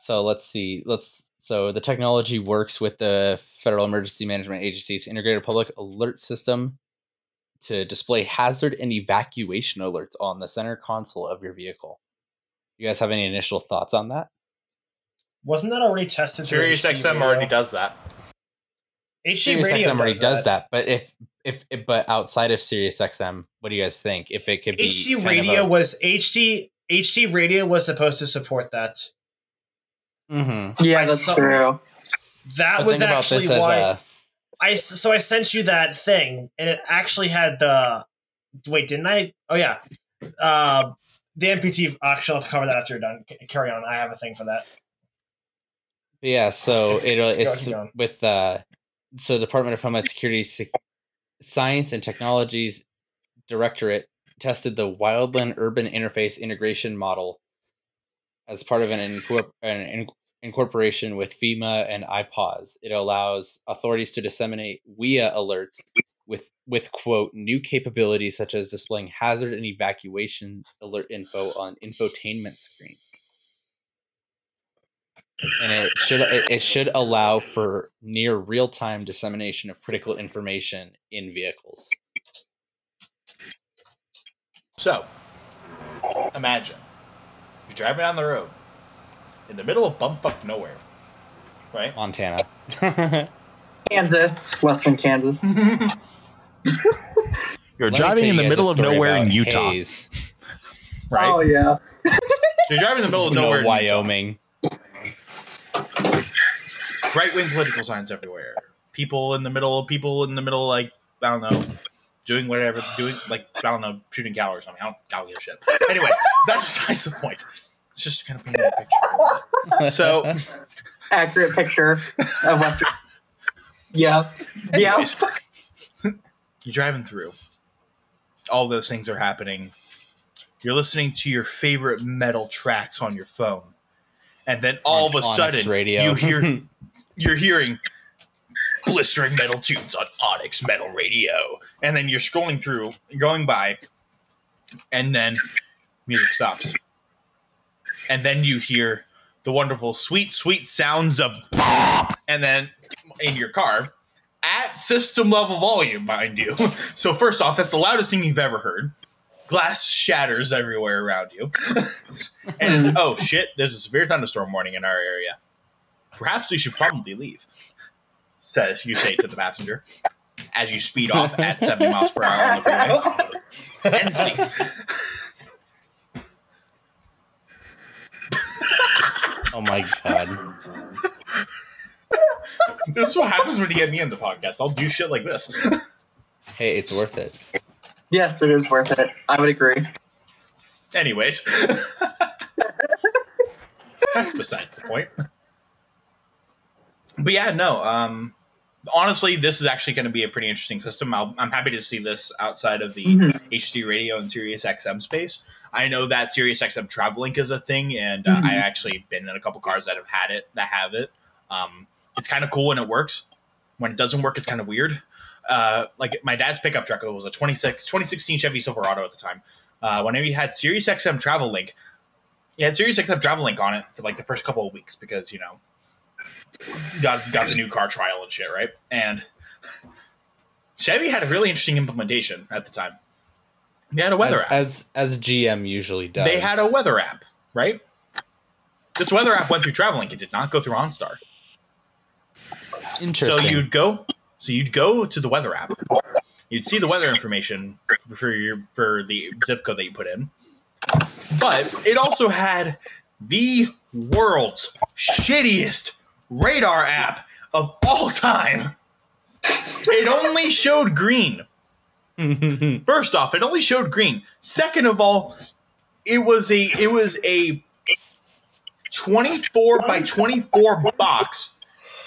So let's see. Let's so the technology works with the Federal Emergency Management Agency's Integrated Public Alert System to display hazard and evacuation alerts on the center console of your vehicle. You guys have any initial thoughts on that? Wasn't that already tested? SiriusXM already does that. SiriusXM already does that. that, but if if but outside of SiriusXM, what do you guys think? If it could be H D Radio was HD HD Radio was supposed to support that. Mm-hmm. Yeah, like, that's so, true. That but was actually why. A, I so I sent you that thing, and it actually had the wait. Didn't I? Oh yeah, uh, the M P T. Actually, I'll have to cover that after you're done. Carry on. I have a thing for that. Yeah. So it it's with uh, so Department of Homeland Security Science and Technologies Directorate tested the Wildland Urban Interface Integration Model as part of an incorp- an in- incorporation with FEMA and I PAWS. It allows authorities to disseminate W E A alerts with, with quote, new capabilities such as displaying hazard and evacuation alert info on infotainment screens. And it should it, it should allow for near real-time dissemination of critical information in vehicles. So, imagine you're driving down the road in the middle of bumfuck nowhere, right? Montana. Kansas. Western Kansas. You're Let driving in the middle of nowhere in Utah. Hayes. Right? Oh, yeah. So you're driving in the middle of nowhere in no, Wyoming. Right-wing political signs everywhere. People in the middle, people in the middle, like, I don't know, doing whatever, doing, like, I don't know, shooting cattle or something. I don't, I don't give a shit. Anyways, that's besides the point. It's just kind of painting a picture. So accurate picture of Western. Yeah. Anyways, yeah. You're driving through. All those things are happening. You're listening to your favorite metal tracks on your phone. And then all on, of a sudden radio. you hear you're hearing blistering metal tunes on Onyx Metal Radio. And then you're scrolling through, going by, and then music stops. And then you hear the wonderful, sweet, sweet sounds of, and then in your car at system level volume, mind you. So first off, that's the loudest thing you've ever heard. Glass shatters everywhere around you. And it's, oh shit, there's a severe thunderstorm warning in our area. Perhaps we should probably leave, says you say to the passenger as you speed off at seventy miles per hour on the freeway. And see. Oh my god. This is what happens when you get me in the podcast. I'll do shit like this. Hey, it's worth it. Yes, it is worth it. I would agree. Anyways. That's besides the point. But yeah, no. Um, honestly, this is actually going to be a pretty interesting system. I'll, I'm happy to see this outside of the mm-hmm. H D radio and Sirius X M space. I know that SiriusXM TravelLink is a thing, and uh, mm-hmm. I've actually been in a couple cars that have had it, that have it. Um, it's kind of cool when it works. When it doesn't work, it's kind of weird. Uh, like my dad's pickup truck, it was a twenty-six, twenty sixteen Chevy Silverado at the time. Uh, whenever you had SiriusXM TravelLink, you had SiriusXM TravelLink on it for like the first couple of weeks because, you know, got got the new car trial and shit, right? And Chevy had a really interesting implementation at the time. They had a weather as, app. As as G M usually does. They had a weather app, right? This weather app went through TravelLink. It did not go through OnStar. Interesting. So you'd go so you'd go to the weather app. You'd see the weather information for your for the zip code that you put in. But it also had the world's shittiest radar app of all time. It only showed green. First off, it only showed green. Second of all, it was a it was a twenty-four by twenty-four box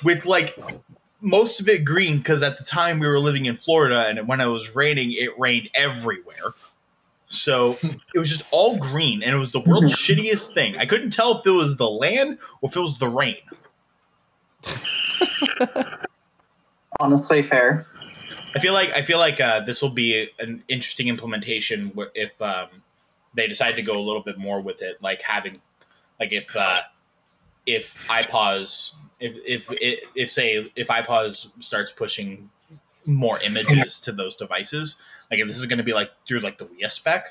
with like most of it green, because at the time we were living in Florida, and when it was raining, it rained everywhere. So it was just all green, and it was the world's shittiest thing. I couldn't tell if it was the land or if it was the rain. Honestly, fair. I feel like I feel like uh, this will be an interesting implementation if um, they decide to go a little bit more with it, like having, like if uh, if iPaws, if if if, if say if iPaws starts pushing more images to those devices, like if this is going to be like through like the W E A spec,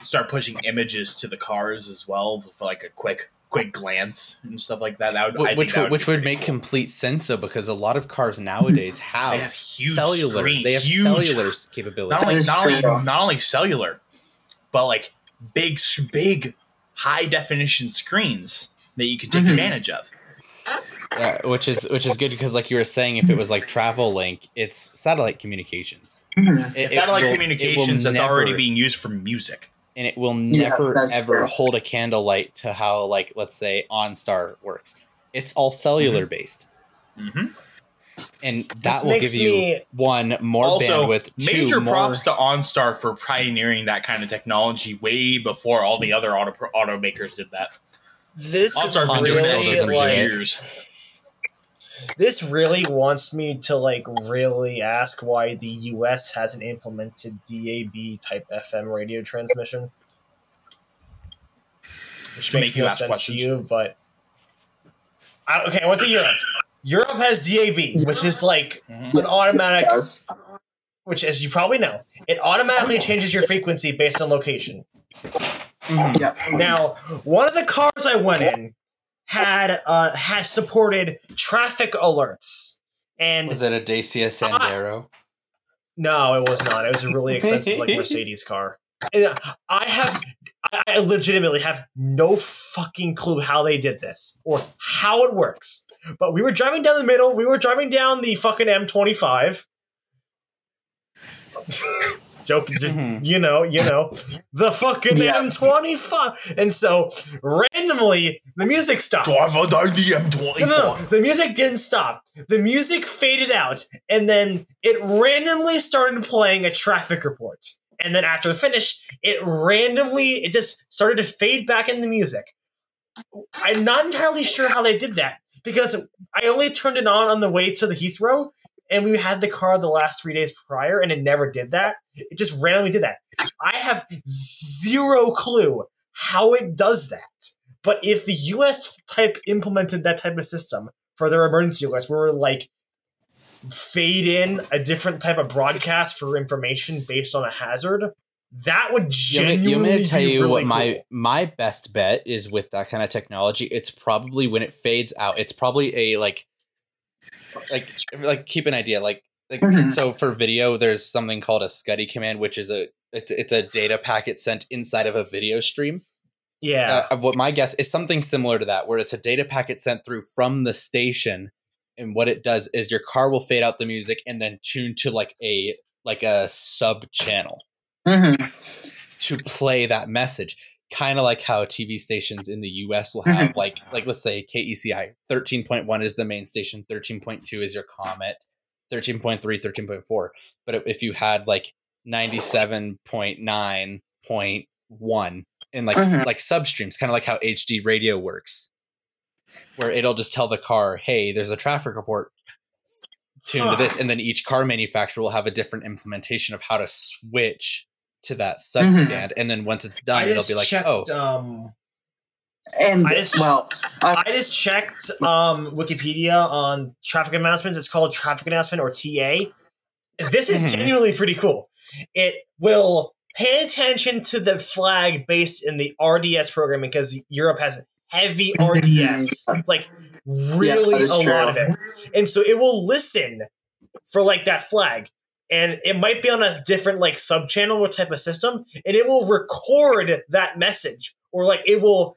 start pushing images to the cars as well for like a quick quick glance and stuff like that. that would, I which that would, which would make cool. complete sense though, because a lot of cars nowadays have, they have huge cellular, screen, they have huge, cellular capability. Not only not only, not only cellular, but like big big high definition screens that you can take mm-hmm. advantage of. Uh, which is which is good because, like you were saying, if it was like Travel Link, it's satellite communications. It, satellite it will, communications that's never, already being used for music, and it will never yeah, ever true. hold a candlelight to how, like, let's say OnStar works. It's all cellular mm-hmm. based, mm-hmm. and that this will give you one more also, bandwidth. Major more, props to OnStar for pioneering that kind of technology way before all the other auto automakers did that. This really, like, this really wants me to like really ask why the U S hasn't implemented D A B type F M radio transmission, which makes no sense to you. But I, okay, I went to Europe. Europe has D A B, which is like mm-hmm. an automatic, which, as you probably know, it automatically changes your frequency based on location. Mm-hmm. Yep. Now, one of the cars I went in had uh, has supported traffic alerts. And was it a Dacia Sandero? I, no, it was not. It was a really expensive like Mercedes car. And I have, I legitimately have no fucking clue how they did this or how it works. But we were driving down the middle. We were driving down the fucking M twenty-five. Joke, mm-hmm. you know, you know, the fucking yeah. M twenty-five. And so randomly, the music stopped. M twenty-five. No, no, no, the music didn't stop. The music faded out, and then it randomly started playing a traffic report. And then after the finish, it randomly, it just started to fade back in the music. I'm not entirely sure how they did that, because I only turned it on on the way to the Heathrow. And we had the car the last three days prior, and it never did that. It just randomly did that. I have zero clue how it does that. But if the U S type implemented that type of system for their emergency alerts, where we like fade in a different type of broadcast for information based on a hazard, that would genuinely. I'm going to tell you really what my cool. my best bet is with that kind of technology. It's probably when it fades out. It's probably a like. Like, like, keep an idea. Like, like mm-hmm. so for video, there's something called a scuddy command, which is a it's, it's a data packet sent inside of a video stream. Yeah. Uh, what my guess is something similar to that, where it's a data packet sent through from the station, and what it does is your car will fade out the music and then tune to like a like a sub channel mm-hmm. to play that message. Kind of like how T V stations in the U S will have, like, like let's say K E C I, thirteen point one is the main station, thirteen point two is your Comet, thirteen point three, thirteen point four. But if you had, like, ninety-seven point nine point one in, like, uh-huh. like substreams, kind of like how H D radio works, where it'll just tell the car, hey, there's a traffic report, tune huh. to this, and then each car manufacturer will have a different implementation of how to switch to that sub mm-hmm. band, and then once it's done, it'll be like, checked, oh. Um, and I just, well, I, I just checked um, Wikipedia on traffic announcements. It's called traffic announcement or T A. This is mm-hmm. genuinely pretty cool. It will pay attention to the flag based in the R D S programming, because Europe has heavy R D S, like really yeah, a true. lot of it, and so it will listen for like that flag. And it might be on a different like sub channel or type of system, and it will record that message, or like it will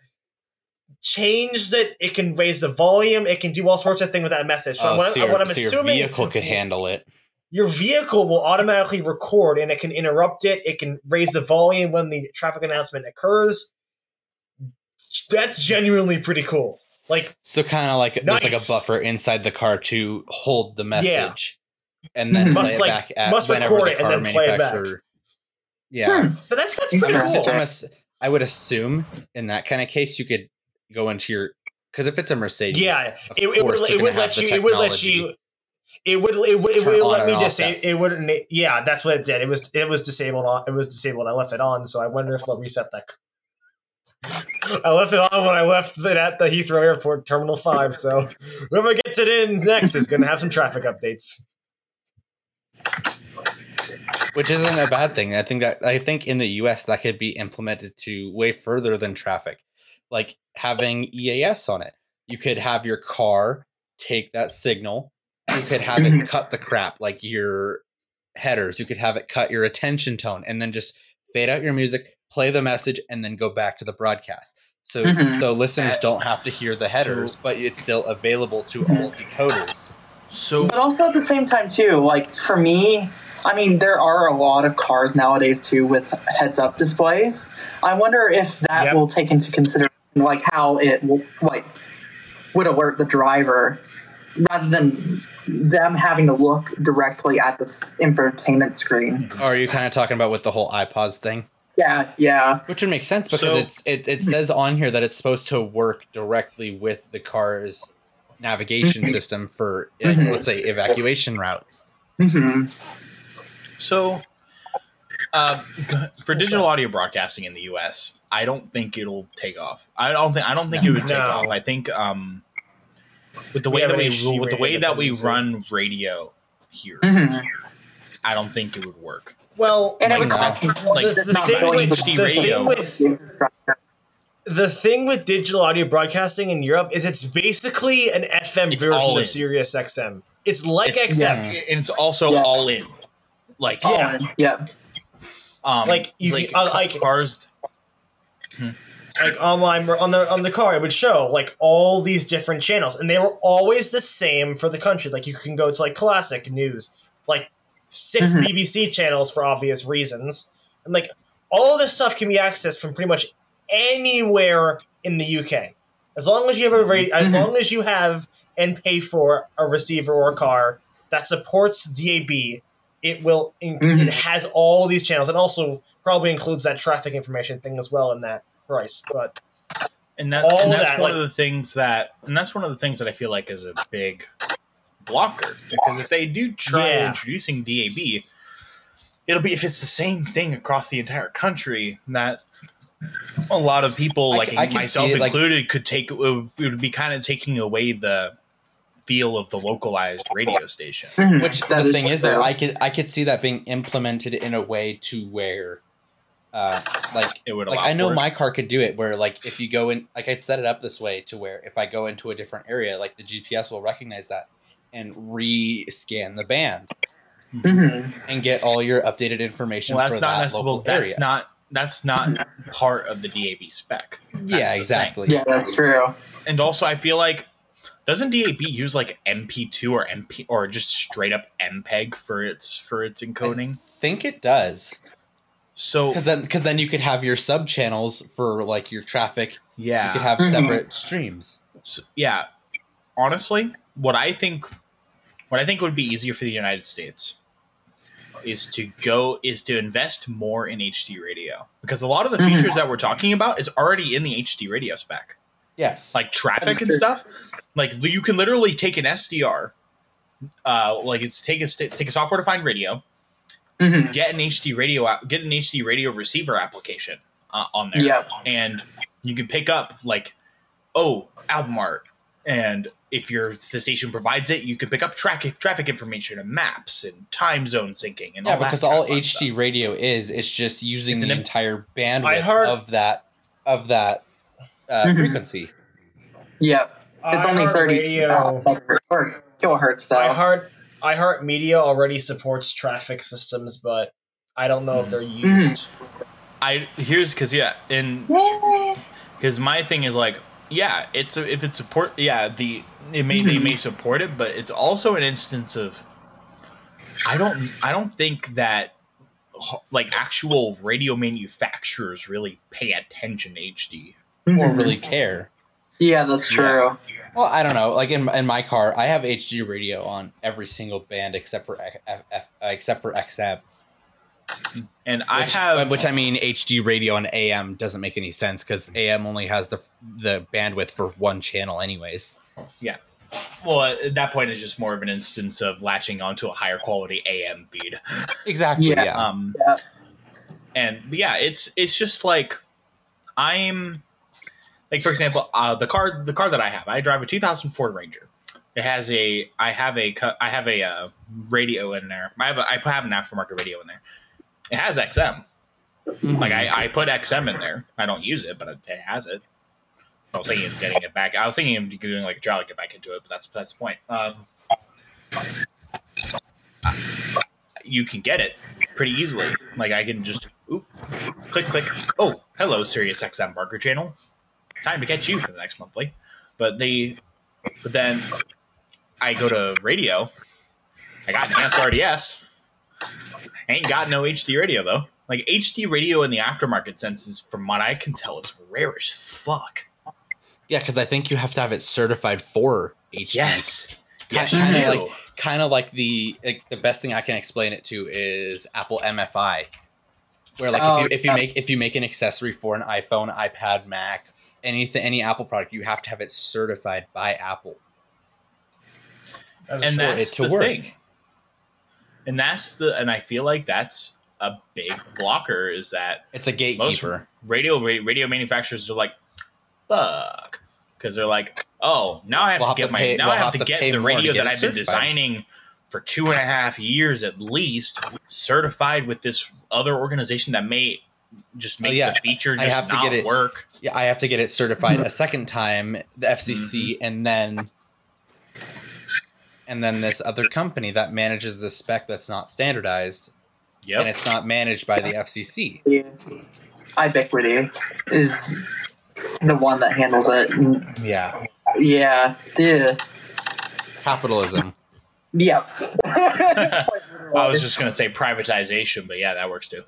change it. It can raise the volume. It can do all sorts of things with that message. So, oh, what, so your, what I'm so assuming, your vehicle could handle it. Your vehicle will automatically record, and it can interrupt it. It can raise the volume when the traffic announcement occurs. that's genuinely pretty cool. Like, so kind of like nice. There's like a buffer inside the car to hold the message, yeah. and then must play it like, back at must record it and then play it back. Yeah, hmm. so that's that's pretty I'm cool. A, I'm a, I would assume in that kind of case you could go into your because if it's a Mercedes, yeah, it, it would it would let you it would let you it would it would it would let me disable it wouldn't yeah that's what it did it was it was disabled on, it was disabled I left it on so I wonder if they'll reset that. I left it on when I left it at the Heathrow Airport, Terminal five, so whoever gets it in next is going to have some traffic updates. Which isn't a bad thing. I think that I think in the U S that could be implemented to way further than traffic, like having E A S on it. You could have your car take that signal. You could have it cut the crap, like your headers. You could have it cut your attention tone and then just fade out your music, play the message, and then go back to the broadcast. So mm-hmm. so listeners don't have to hear the headers, so, but it's still available to all decoders. So, but also at the same time, too, like for me, I mean, there are a lot of cars nowadays, too, with heads-up displays. I wonder if that yep. will take into consideration, like, how it will, like would alert the driver rather than them having to look directly at this infotainment screen. Oh, are you kind of talking about with the whole iPods thing? Yeah, yeah. Which would make sense because so, it's it, it says on here that it's supposed to work directly with the car's navigation system for, mm-hmm. let's say, evacuation routes. Mm-hmm. So, uh, for digital audio broadcasting in the U S, I don't think it'll take off. I don't think I don't think no, it would no. take off. I think um, with the way yeah, that we rule, with the way that we run radio here, mm-hmm. I don't think it would work. Well, and like, not, like, the, the, thing with, the, thing with, the thing with digital audio broadcasting in Europe is it's basically an F M it's version of Sirius X M. It's like it's, X M, yeah. and it's also yeah. all in. Like yeah, in. yeah. Um, like you like, uh, like cars. Hmm. Like online on the on the car, it would show like all these different channels, and they were always the same for the country. Like you can go to like classic news, like. Six mm-hmm. B B C channels for obvious reasons. And like all this stuff can be accessed from pretty much anywhere in the U K. As long as you have a radio, mm-hmm. as long as you have and pay for a receiver or a car that supports D A B, it will inc- mm-hmm. it has all these channels and also probably includes that traffic information thing as well in that price. But and that's, all and that's that, one like, of the things that and that's one of the things that I feel like is a big blocker, because if they do try yeah. introducing D A B, it'll be if it's the same thing across the entire country that a lot of people, I, like I myself it, included, like, could take. It would be kind of taking away the feel of the localized radio station. Mm-hmm. Which that the thing is, though, I could I could see that being implemented in a way to where, uh, like it would. Like I know my car could do it, where like if you go in, like I'd set it up this way to where if I go into a different area, like the G P S will recognize that and re-scan the band mm-hmm. and get all your updated information. Well, that's for not that local that's area. Not that's not part of the D A B spec. That's yeah, exactly. Thing. Yeah, that's true. And also, I feel like doesn't D A B use like M P two or M P or just straight up M P E G for its for its encoding? I think it does. So because then, then you could have your sub channels for like your traffic. Yeah, you could have mm-hmm. separate streams. So, yeah, honestly, what I think. What I think would be easier for the United States is to go is to invest more in H D radio, because a lot of the mm-hmm. features that we're talking about is already in the H D radio spec. Yes, like traffic and stuff. Like you can literally take an S D R, uh, like it's take a take a software defined radio, mm-hmm. get an H D radio get an H D radio receiver application uh, on there, yep. and you can pick up like oh album art. And if your the station provides it, you can pick up track traffic information and maps and time zone syncing and yeah, all that. Yeah, because all H D stuff. Radio is it's just using it's the entire bandwidth iHeart, of that of that uh, mm-hmm. frequency. Yeah, it's only thirty kilohertz. So iHeart iHeart Media already supports traffic systems, but I don't know mm. if they're used. Mm. I here's because yeah, and because my thing is like. Yeah, it's a, if it support. Yeah, the it may they may support it, but it's also an instance of I don't I don't think that like actual radio manufacturers really pay attention to H D mm-hmm. or really care. Yeah, that's true. Yeah. Well, I don't know. Like in in my car, I have H D radio on every single band except for F, F, except for X M. And I which, have, which I mean, H D radio and A M doesn't make any sense because A M only has the the bandwidth for one channel, anyways. Yeah. Well, at that point, it's just more of an instance of latching onto a higher quality A M feed. Exactly. Yeah. yeah. Um. Yeah. And but yeah, it's it's just like I'm. Like, for example, uh, the car the car that I have, I drive a two thousand Ford Ranger. It has a I have a I have a uh, radio in there. I have a, I have an aftermarket radio in there. It has X M. Mm-hmm. Like I, I put X M in there. I don't use it, but it has it. I was thinking of getting it back. I was thinking of doing like a trial to get back into it, but that's that's the point. Um, you can get it pretty easily. Like I can just oop, click click. Oh, hello, Sirius X M Barker Channel. Time to catch you for the next monthly, but the but then I go to radio. I got enhanced R D S. Ain't got no H D radio though. Like H D radio in the aftermarket sense is, from what I can tell, is rare as fuck. Yeah, because I think you have to have it certified for H D. Yes, yes, kind of like kind of like the like the best thing I can explain it to is Apple M F I, where like oh, if you if you yeah. make if you make an accessory for an iPhone, iPad, Mac. Anything, any Apple product, you have to have it certified by Apple, and that's the thing. And that's the, and I feel like that's a big blocker. Is that it's a gatekeeper. Most radio radio manufacturers are like, fuck, because they're like, oh, now I have to get my, now I have to get the radio that I've been designing for two and a half years at least certified with this other organization that may. Just make oh, yeah. the feature just I have to not get it, work. Yeah, I have to get it certified a second time, the F C C, mm-hmm. and then and then this other company that manages the spec that's not standardized, yep. and it's not managed by the F C C. Yeah. Ibequity is the one that handles it. Yeah. Yeah. yeah. Capitalism. Yeah. I was just going to say privatization, but yeah, that works too.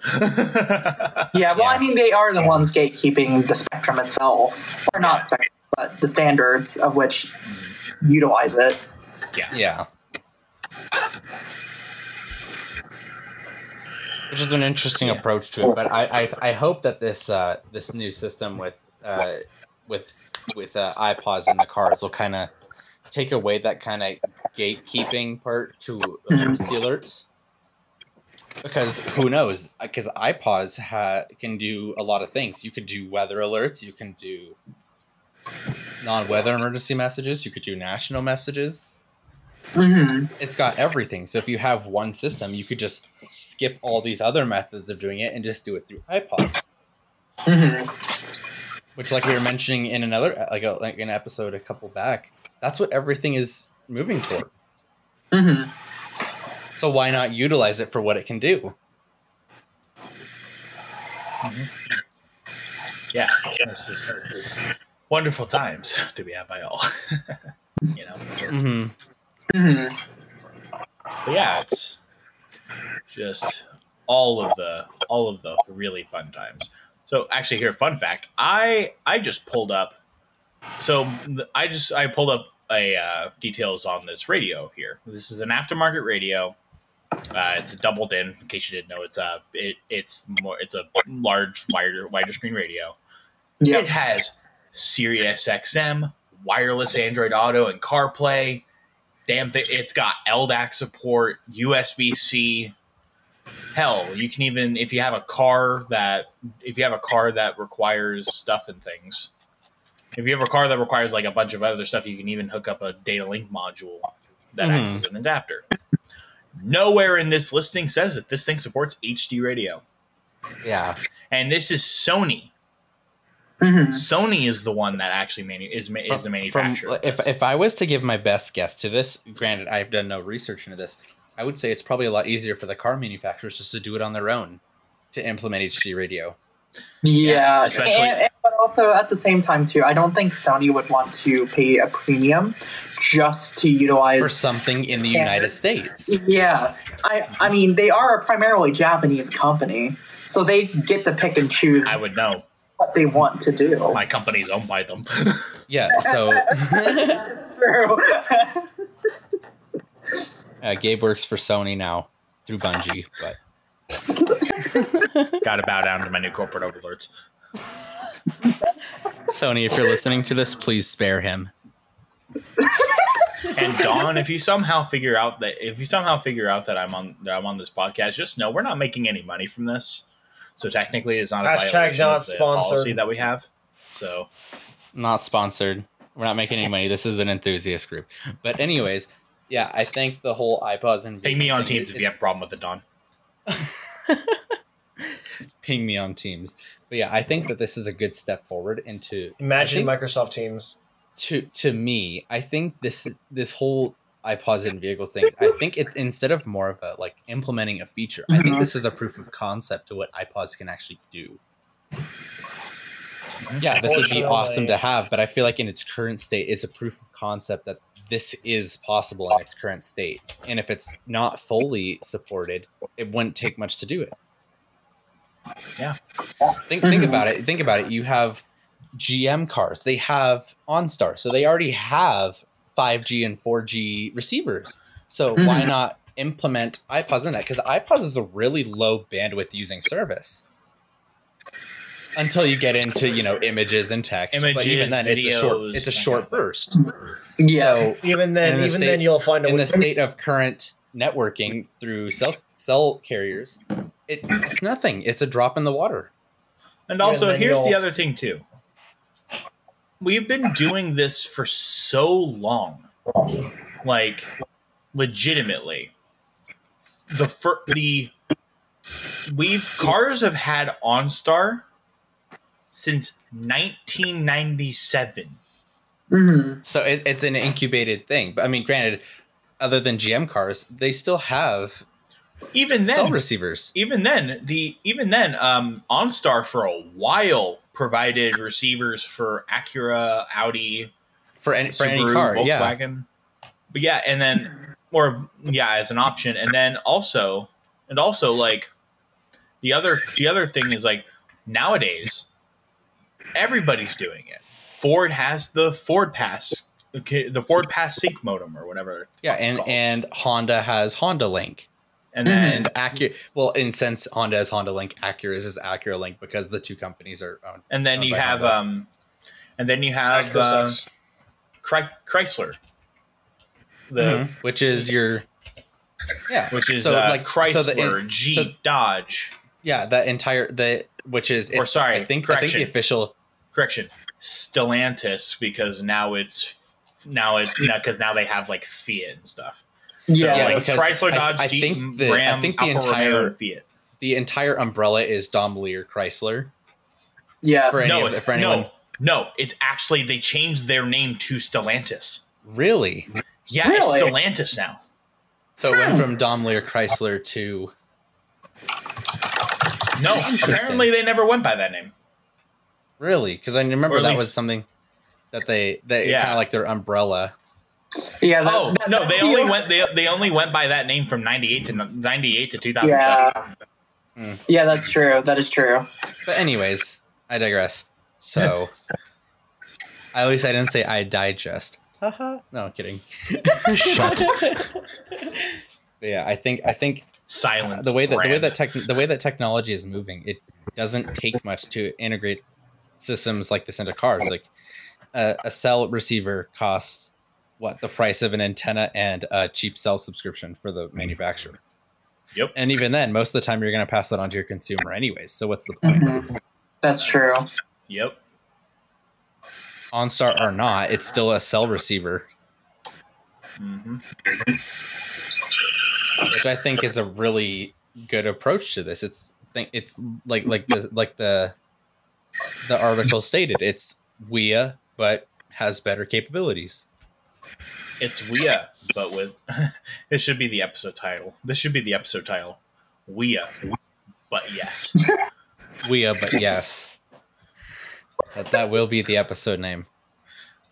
yeah, well, yeah. I mean, they are the ones gatekeeping the spectrum itself. Or not spectrum, but the standards of which utilize it. Yeah. Yeah. Which is an interesting yeah. approach to it, but I I, I hope that this uh, this new system with uh, with with uh, iPods in the cars will kind of take away that kind of gatekeeping part to sealers, because who knows? Because iPaws ha- can do a lot of things. You could do weather alerts. You can do non-weather emergency messages. You could do national messages. Mm-hmm. It's got everything. So if you have one system, you could just skip all these other methods of doing it and just do it through iPods. Mm-hmm. Which, like we were mentioning in another, like, a, like an episode a couple back. That's what everything is moving toward. Mm-hmm. So why not utilize it for what it can do? Mm-hmm. Yeah, it's just wonderful times to be had by all. you know. Mm-hmm. Mm-hmm. But yeah, it's just all of the all of the really fun times. So actually, here, fun fact: I I just pulled up. So I just I pulled up a uh, details on this radio here. This is an aftermarket radio. Uh, it's doubled in. In case you didn't know, it's a it, it's more it's a large wider wider screen radio. Yep. It has Sirius X M, wireless Android Auto, and CarPlay. Damn thing! It's got L D A C support, U S B C. Hell, you can even if you have a car that if you have a car that requires stuff and things. If you have a car that requires like a bunch of other stuff, you can even hook up a data link module that mm-hmm. acts as an adapter. Nowhere in this listing says that this thing supports H D radio. Yeah. And this is Sony. Mm-hmm. Sony is the one that actually manu- is, ma- from, is the manufacturer. From, if, if I was to give my best guess to this, granted, I've done no research into this, I would say it's probably a lot easier for the car manufacturers just to do it on their own to implement H D radio. Yeah, yeah and, and, but also at the same time too, I don't think Sony would want to pay a premium just to utilize for something in the standard. United States. Yeah, I I mean they are a primarily Japanese company, so they get to pick and choose. I would know. what they want to do. My company's owned by them. Yeah, so that's true. Uh, Gabe works for Sony now through Bungie, but gotta bow down to my new corporate overlords. Sony, if you're listening to this, please spare him. And Dawn, if you somehow figure out that if you somehow figure out that I'm on that I'm on this podcast, just know we're not making any money from this. So technically, it's not a hashtag not sponsored policy that we have. So not sponsored. We're not making any money. This is an enthusiast group. But anyways, yeah, I think the whole iPods and ping me on Teams if you have a problem with it, Dawn. Ping me on Teams. But yeah, I think that this is a good step forward into imagine Microsoft Teams. To to me, I think this this whole iPods in vehicles thing, I think it instead of more of a like implementing a feature, I think this is a proof of concept to what iPods can actually do. Yeah, this would be awesome to have, but I feel like in its current state, it's a proof of concept that this is possible in its current state. And if it's not fully supported, it wouldn't take much to do it. Yeah. Think think about it. Think about it. You have G M cars. They have OnStar. So they already have five G and four G receivers. So why not implement iPods in that? Because iPods is a really low bandwidth using service. Until you get into, you know, images and text. Images, but even then, videos, it's a short, it's a short burst. Yeah. So even then, the even state, then you'll find a in the state of current networking through cell cell carriers, it, it's nothing. It's a drop in the water. And also, and here's the other thing too. We've been doing this for so long, like legitimately. The fir- the we've cars have had OnStar since nineteen ninety-seven. Mm-hmm. So it, it's an incubated thing. But I mean, granted, other than G M cars, they still have even then cell receivers. Even then, the even then, um, OnStar for a while provided receivers for Acura, Audi, for any, Subaru, for any car, Volkswagen. Yeah. But yeah, and then or yeah, as an option, and then also and also like the other the other thing is like nowadays. Everybody's doing it. Ford has the Ford Pass, the Ford Pass Sync modem or whatever. Yeah, and, and Honda has Honda Link. And then mm. Acura, well, and since Honda has Honda Link, Acura is Acura Link because the two companies are owned. And then owned you have, Honda. um, and then you have uh, Chrysler, Chrysler the mm-hmm. which is your, yeah, which is so uh, like Chrysler, so the, in, Jeep, so, Dodge. Yeah, that entire the which is or sorry, I think correction. I think the official. Correction, Stellantis, because now it's now it's you know because now they have like Fiat and stuff. Yeah, so, yeah like Chrysler, Dodge, I, I Jeep, think the, Ram, I think the Alfa entire Fiat. The entire umbrella is Daimler Chrysler. Yeah, for any no, of, it's, for anyone. no, no, it's actually they changed their name to Stellantis. Really? Yeah, really? It's Stellantis now. So hmm. it went from Daimler Chrysler to. No, apparently they never went by that name. Really? Because I remember that was something that they that yeah. kind of like their umbrella. Yeah. That, oh that, no, that, they only know? went they they only went by that name from ninety-eight to ninety-eight to two thousand seven. Yeah. Mm. yeah, that's true. That is true. But anyways, I digress. So, at least I didn't say I digest. Haha. No, I'm kidding. Shut. But yeah, I think I think silence. Uh, the way that brand. the way that tech, the way that technology is moving, it doesn't take much to integrate systems like this into cars. Like uh, a cell receiver costs what the price of an antenna and a cheap cell subscription for the manufacturer. Yep. And even then, most of the time you're going to pass that on to your consumer anyways. So what's the point? Mm-hmm. That's true. Yep. OnStar or not, it's still a cell receiver. Mm-hmm. Which I think is a really good approach to this. It's it's like like the like the The article stated it's W E A, but has better capabilities. It's W E A, but with it should be the episode title. This should be the episode title. W E A, but yes. W E A, but yes. That that will be the episode name.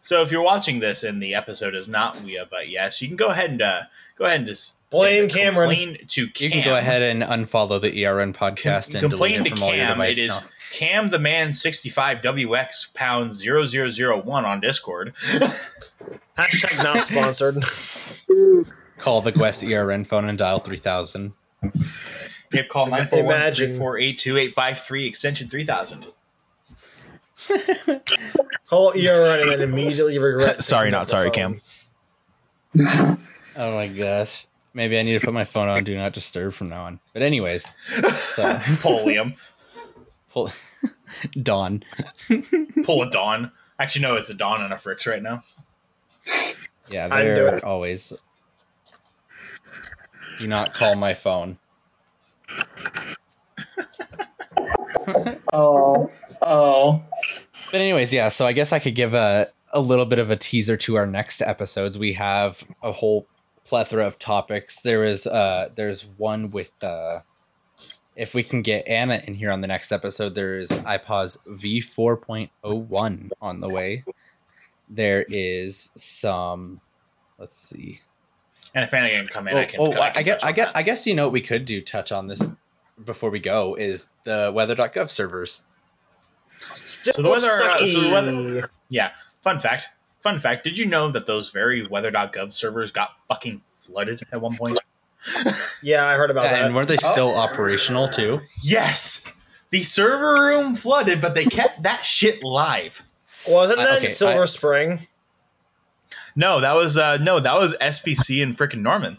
So if you're watching this and the episode is not W E A, but yes, you can go ahead and uh, go ahead and just Blame Cameron. To Cam, you can go ahead and unfollow the E R N podcast com- and delete it from Cam, all your devices. It is no. Cam the Man sixty-five W X pound zero zero zero one on Discord. Hashtag not sponsored. Call the G W E S E R N phone and dial three thousand. Yeah, call nine four one, three four eight two, eight five three extension three thousand. Call E R N and then immediately regret. Sorry, not sorry, phone. Cam. Oh my gosh. Maybe I need to put my phone on Do Not Disturb from now on. But anyways. So. Polium. Pull Dawn. Pull a Dawn. Actually, no, it's a Dawn and a Fricks right now. Yeah, they're always. Do not call my phone. oh. Oh. But anyways, yeah, so I guess I could give a, a little bit of a teaser to our next episodes. We have a whole plethora of topics. There is uh there's one with uh if we can get Anna in here on the next episode. There is I PAWS v four point oh one on the way. There is some, let's see, and if Anna can come in, oh, I can, oh, I, can I guess I guess that. I guess you know what we could do touch on this before we go is the weather dot gov servers. Still so the weather, uh, so the weather yeah fun fact Fun fact, did you know that those very weather dot gov servers got fucking flooded at one point? Yeah, I heard about yeah, that. And weren't they still oh. operational, too? Yes! The server room flooded, but they kept that shit live. Wasn't that uh, okay, in Silver I, Spring? No, that was uh, no, that was S P C and frickin' Norman.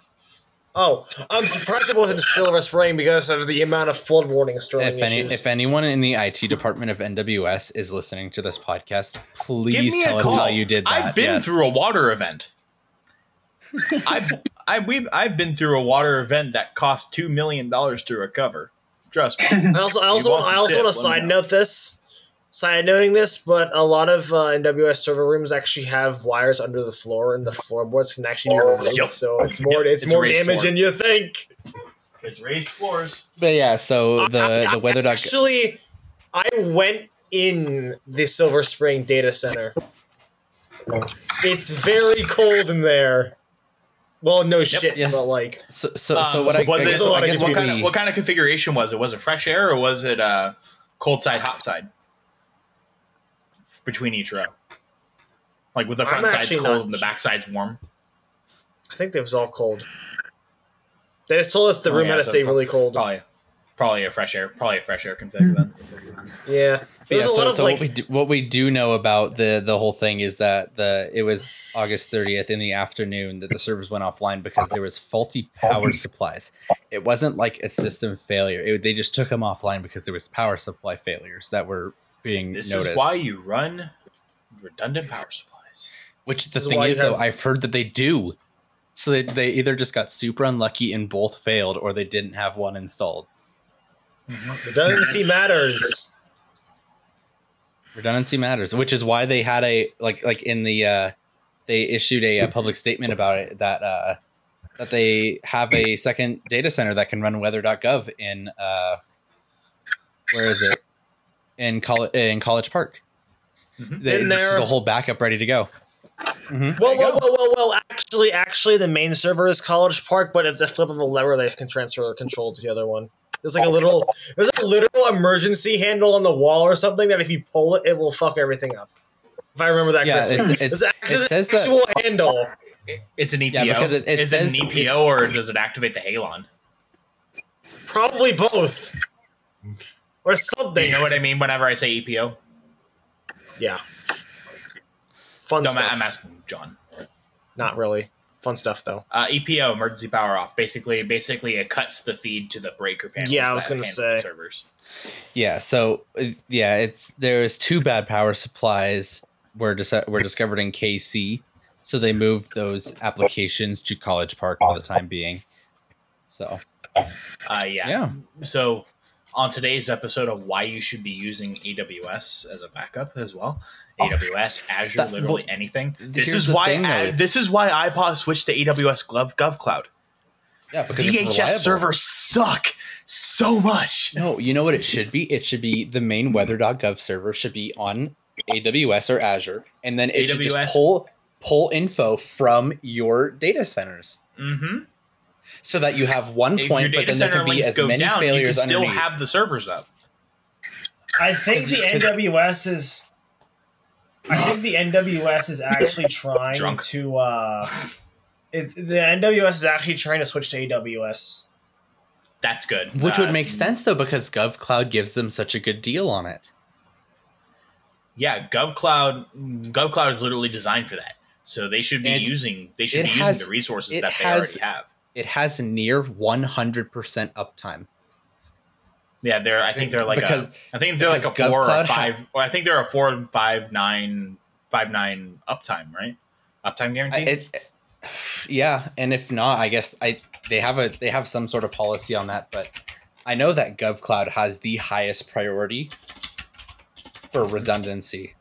Oh, I'm surprised it wasn't Silver Spring because of the amount of flood warning storming if any, issues. If anyone in the I T department of N W S is listening to this podcast, please tell us how you did that. I've been yes. through a water event. I've, I, we've, I've been through a water event that cost two million dollars to recover. Trust me. I also, I also, I also want to side note this, side noting this, but a lot of uh, N W S server rooms actually have wires under the floor, and the floorboards can actually oh, be removed, yep. so it's more, it's, it's more damage floor. than you think. It's raised floors. But yeah, so the, I, I, the weather... Actually, I went in the Silver Spring data center. It's very cold in there. Well, no yep, shit, yes. but like... So, so, um, so what I, was I, guess, it, I guess... What kind, of, what kind of configuration was it? Was it fresh air, or was it uh, cold side, hot side? Between each row, like with the front I'm side's cold not, and the back side's warm. I think it was all cold. They just told us the oh, room yeah, had to so stay probably, really cold. Probably, probably a fresh air, probably a fresh air config then. Yeah, there's yeah, a so, lot of so like what we, do, what we do know about the the whole thing is that the it was August thirtieth in the afternoon that the servers went offline because there was faulty power supplies. It wasn't like a system failure. It, they just took them offline because there was power supply failures that were. Being this noticed. Is why you run redundant power supplies. Which the this thing is, is have- though, I've heard that they do. So they, they either just got super unlucky and both failed, or they didn't have one installed. Mm-hmm. Redundancy matters. Redundancy matters, which is why they had a like like in the uh, they issued a, a public statement about it that uh, that they have a second data center that can run weather dot gov in uh, where is it? In, Col- in College Park. Mm-hmm. They, this is the whole backup ready to go. Mm-hmm. Well, well, well, well, well, actually, actually, the main server is College Park, but at the flip of a lever, they can transfer control to the other one. There's like a little, there's like a literal emergency handle on the wall or something that if you pull it, it will fuck everything up. If I remember that yeah, correctly. It's, it's, it's actually it says an actual that, handle. It, it's an E P O. Yeah, it, it is says, it an E P O or does it activate the Halon? Probably both. Or something. You know what I mean whenever I say E P O? Yeah. Fun Dumb, stuff. I'm asking John. Not really. Fun stuff, though. Uh, E P O, emergency power off. Basically, basically, it cuts the feed to the breaker panel. Yeah, I was going to say. Servers. Yeah, so, yeah, it's there is two bad power supplies were, dis- were discovered in K C, so they moved those applications to College Park for the time being. So. Uh, yeah. Yeah. So... On today's episode of why you should be using A W S as a backup as well, A W S, Azure, that, literally well, anything. This is why thing, ad, this is why I PAWS switched to A W S Gov, Gov Cloud. Yeah, because D H S servers suck so much. No, you know what it should be? It should be the main weather dot gov server should be on A W S or Azure, and then it A W S. Should just pull pull info from your data centers. Mm-hmm. so that you have one if point, but then there can be as many down, failures underneath. You can still have the servers up. I think the N W S is I think the N W S is actually trying Drunk. to uh, it, the N W S is actually trying to switch to A W S. That's good. Which uh, would make sense though, because GovCloud gives them such a good deal on it. Yeah, GovCloud GovCloud is literally designed for that. So they should be using they should be has, using the resources that they has, already have. It has near one hundred percent uptime. Yeah, they're. I think they're like because, a. I think they're like a four GovCloud or five. Ha- or I think they're a four, five, nine, five, nine uptime, right? Uptime guarantee. It, it, yeah, and if not, I guess I they have a they have some sort of policy on that. But I know that GovCloud has the highest priority for redundancy,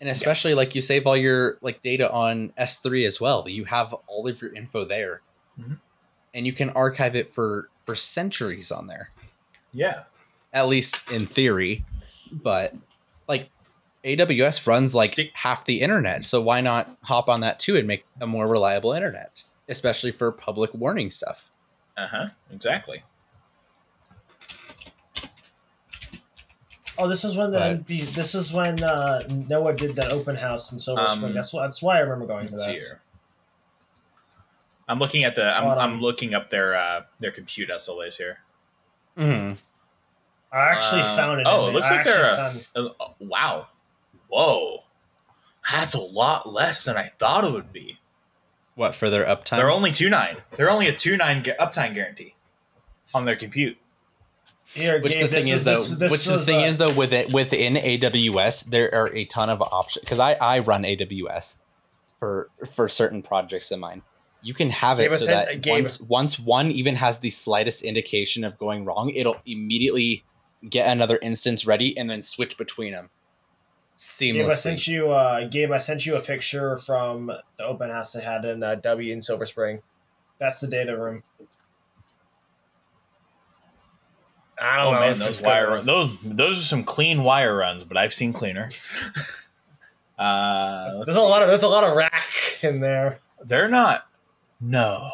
and especially yeah. like you save all your like data on S three as well. You have all of your info there, mm-hmm. and you can archive it for for centuries on there. Yeah, at least in theory, but like A W S runs like Stick- half the internet. So why not hop on that, too, and make a more reliable internet, especially for public warning stuff? Uh huh. Exactly. Oh, this is when the but, this is when uh, Noah did that open house in Silver um, Spring. That's, that's why I remember going to that. Here. I'm looking at the I'm, oh, I'm looking up their uh, their compute S L As here. Mm-hmm. I actually uh, found it. Oh, it looks I like they're. A, a, a, wow. Whoa. That's a lot less than I thought it would be. What, for their uptime? They're only two point nine. They're only a two point nine gu- uptime guarantee on their compute. Here, which Gabe, the thing is, is though, this, this which the thing a- is, though, with it, within A W S, there are a ton of options. Because I, I run A W S for, for certain projects of mine. You can have it so that once, once one even has the slightest indication of going wrong, it'll immediately get another instance ready and then switch between them seamlessly. Gabe, I sent you, uh, Gabe, I sent you a picture from the open house they had in uh, W in Silver Spring. That's the data room. I don't oh, know. Man, those, wire run, those, those are some clean wire runs, but I've seen cleaner. uh, there's, there's a lot of there's a lot of rack in there. They're not. No.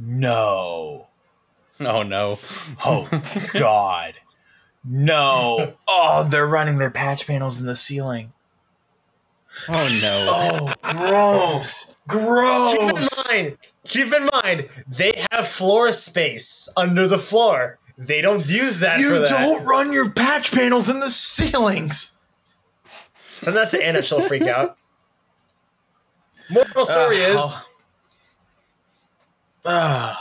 No. Oh, no. Oh, God. No. Oh, they're running their patch panels in the ceiling. Oh, no. Oh, gross. Gross. Keep in mind, keep in mind, they have floor space under the floor. They don't use that you for that. You don't run your patch panels in the ceilings. Send that to Anna. She'll freak out. Moral story uh, is uh,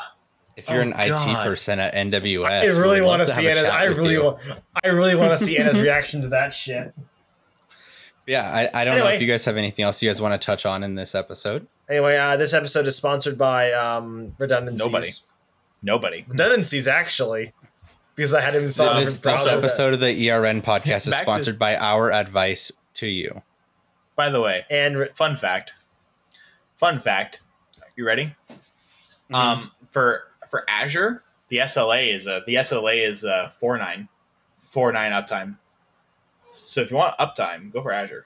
if you're oh an God. I T person at N W S, I really want to see Anna. I really want. I really want to see Anna's reaction to that shit. Yeah, I, I don't anyway. know if you guys have anything else you guys want to touch on in this episode. Anyway, uh, this episode is sponsored by um, redundancies. Nobody, nobody redundancies actually, because I had him installed. This, this episode that. of the E R N podcast is sponsored to- by our advice to you. By the way, and re- fun fact. Fun fact, you ready? Mm-hmm. Um, for for Azure, the S L A is uh, the S L A is uh, four nine, four nine uptime. So if you want uptime, go for Azure.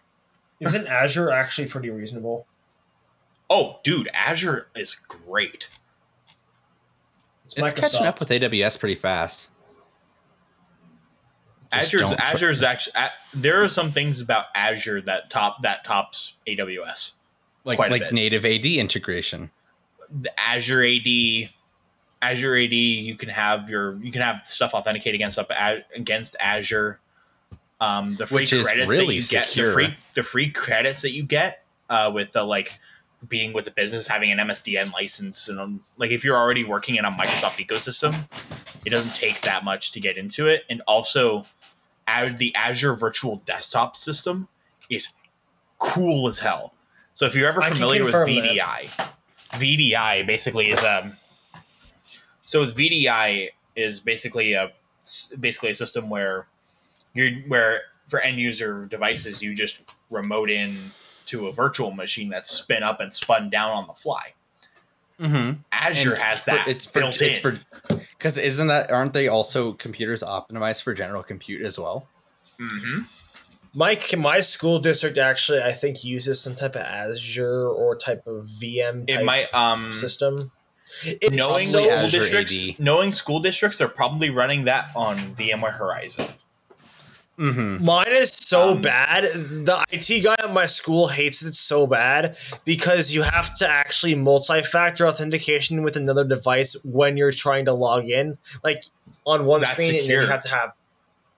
Isn't Azure actually pretty reasonable? Oh, dude, Azure is great. It's, it's catching up with A W S pretty fast. Just Azure's Azure's actually uh, there are some things about Azure that top that tops A W S. Like Quite like native A D integration, the Azure A D, Azure A D. You can have your you can have stuff authenticate against up against Azure. Um, the free Which credits really that you secure. get, the free the free credits that you get uh, with the like being with the business, having an M S D N license, and um, like if you're already working in a Microsoft ecosystem, it doesn't take that much to get into it. And also, the Azure Virtual Desktop system is cool as hell. So if you're ever familiar with V D I, that. V D I basically is um. So V D I is basically a basically a system where you're where for end user devices you just remote in to a virtual machine that's spin up and spun down on the fly. Mm-hmm. Azure and has that. For, it's built for, in. It's for because isn't that aren't they also computers optimized for general compute as well? Mm-hmm. My, my school district actually, I think, uses some type of Azure or type of V M type it might, um, system. It's knowing so school districts, A D. knowing school districts are probably running that on VMware Horizon. Mm-hmm. Mine is so um, bad. The I T guy at my school hates it so bad because you have to actually multi-factor authentication with another device when you're trying to log in. Like on one screen, secure. And then you have to have,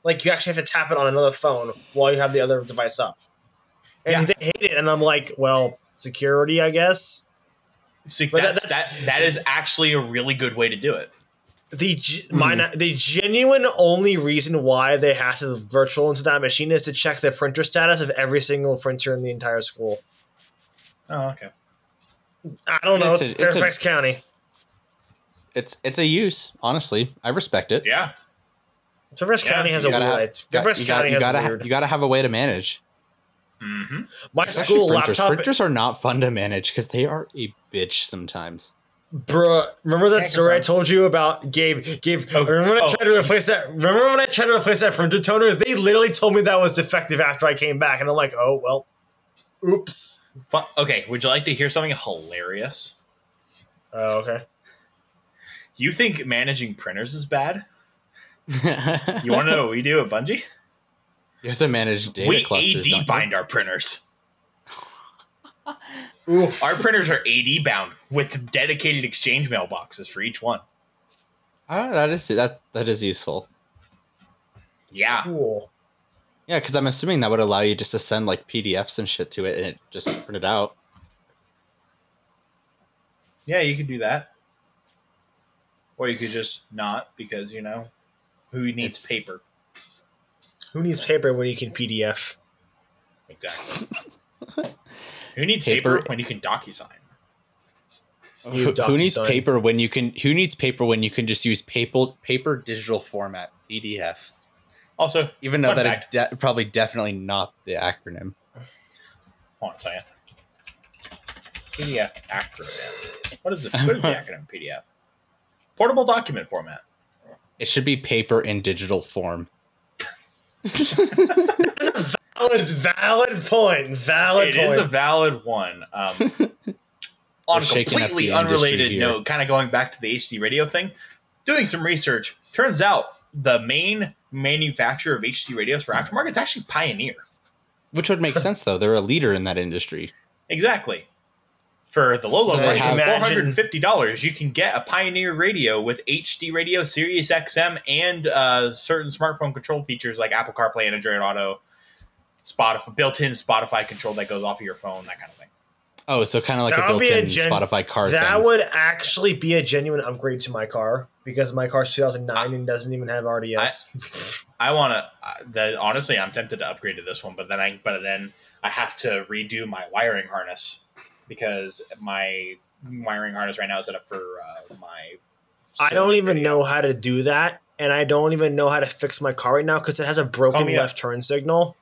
like, you actually have to tap it on another phone while you have the other device up. And yeah. they hate it, and I'm like, well, security, I guess. So but that's, that's, that that is actually a really good way to do it. The mm. my, the genuine only reason why they have to virtual into that machine is to check the printer status of every single printer in the entire school. Oh, okay. I don't know. It's, it's a, Fairfax it's a, County. It's it's a use, honestly. I respect it. Yeah. Fairfax yeah, County has a weird. Fairfax County has a weird. You gotta have a way to manage. Mm-hmm. My Especially school printers. laptop printers are not fun to manage because they are a bitch sometimes. Bruh, remember that story I told you about Gabe? Gabe, oh, remember when oh. I tried to replace that? Remember when I tried to replace that printer toner? They literally told me that was defective after I came back, and I'm like, oh well, oops. Okay, would you like to hear something hilarious? Oh, uh, okay. You think managing printers is bad? You want to know what we do at Bungie? You have to manage data we clusters. We A D bind our printers. Oof. Our printers are A D bound with dedicated exchange mailboxes for each one. Oh, that is that that is useful. Yeah. Cool. Yeah, because I'm assuming that would allow you just to send like P D Fs and shit to it, and it just print it out. Yeah, you could do that, or you could just not, because you know who needs it's, paper. Who needs paper when you can P D F? Exactly. Who needs paper, paper when you can DocuSign? Oh, who, DocuSign? Who needs paper when you can? Who needs paper when you can just use paper paper digital format P D F? Also, even though that fact. is de- probably definitely not the acronym. Hold on a second. P D F acronym. What is the what is the acronym P D F? Portable document format. It should be paper in digital form. That's a valid, valid point. Valid it point. It is a valid one. Um, on a completely unrelated note, kind of going back to the H D radio thing, doing some research, turns out the main manufacturer of H D radios for aftermarket is actually Pioneer. Which would make sense, though. They're a leader in that industry. Exactly. For the low, low so price of four hundred fifty dollars, you can get a Pioneer radio with H D radio, Sirius X M, and uh, certain smartphone control features like Apple CarPlay and Android Auto, Spotify, built-in Spotify control that goes off of your phone, that kind of thing. Oh, so kind of like that a built-in a gen- Spotify car That thing. Would actually be a genuine upgrade to my car because my car's two thousand nine I, and doesn't even have R D S. I, I want to – honestly, I'm tempted to upgrade to this one, but then I, but then I have to redo my wiring harness. Because my wiring harness right now is set up for uh, my... I don't even radio. know how to do that, and I don't even know how to fix my car right now because it has a broken left up. turn signal.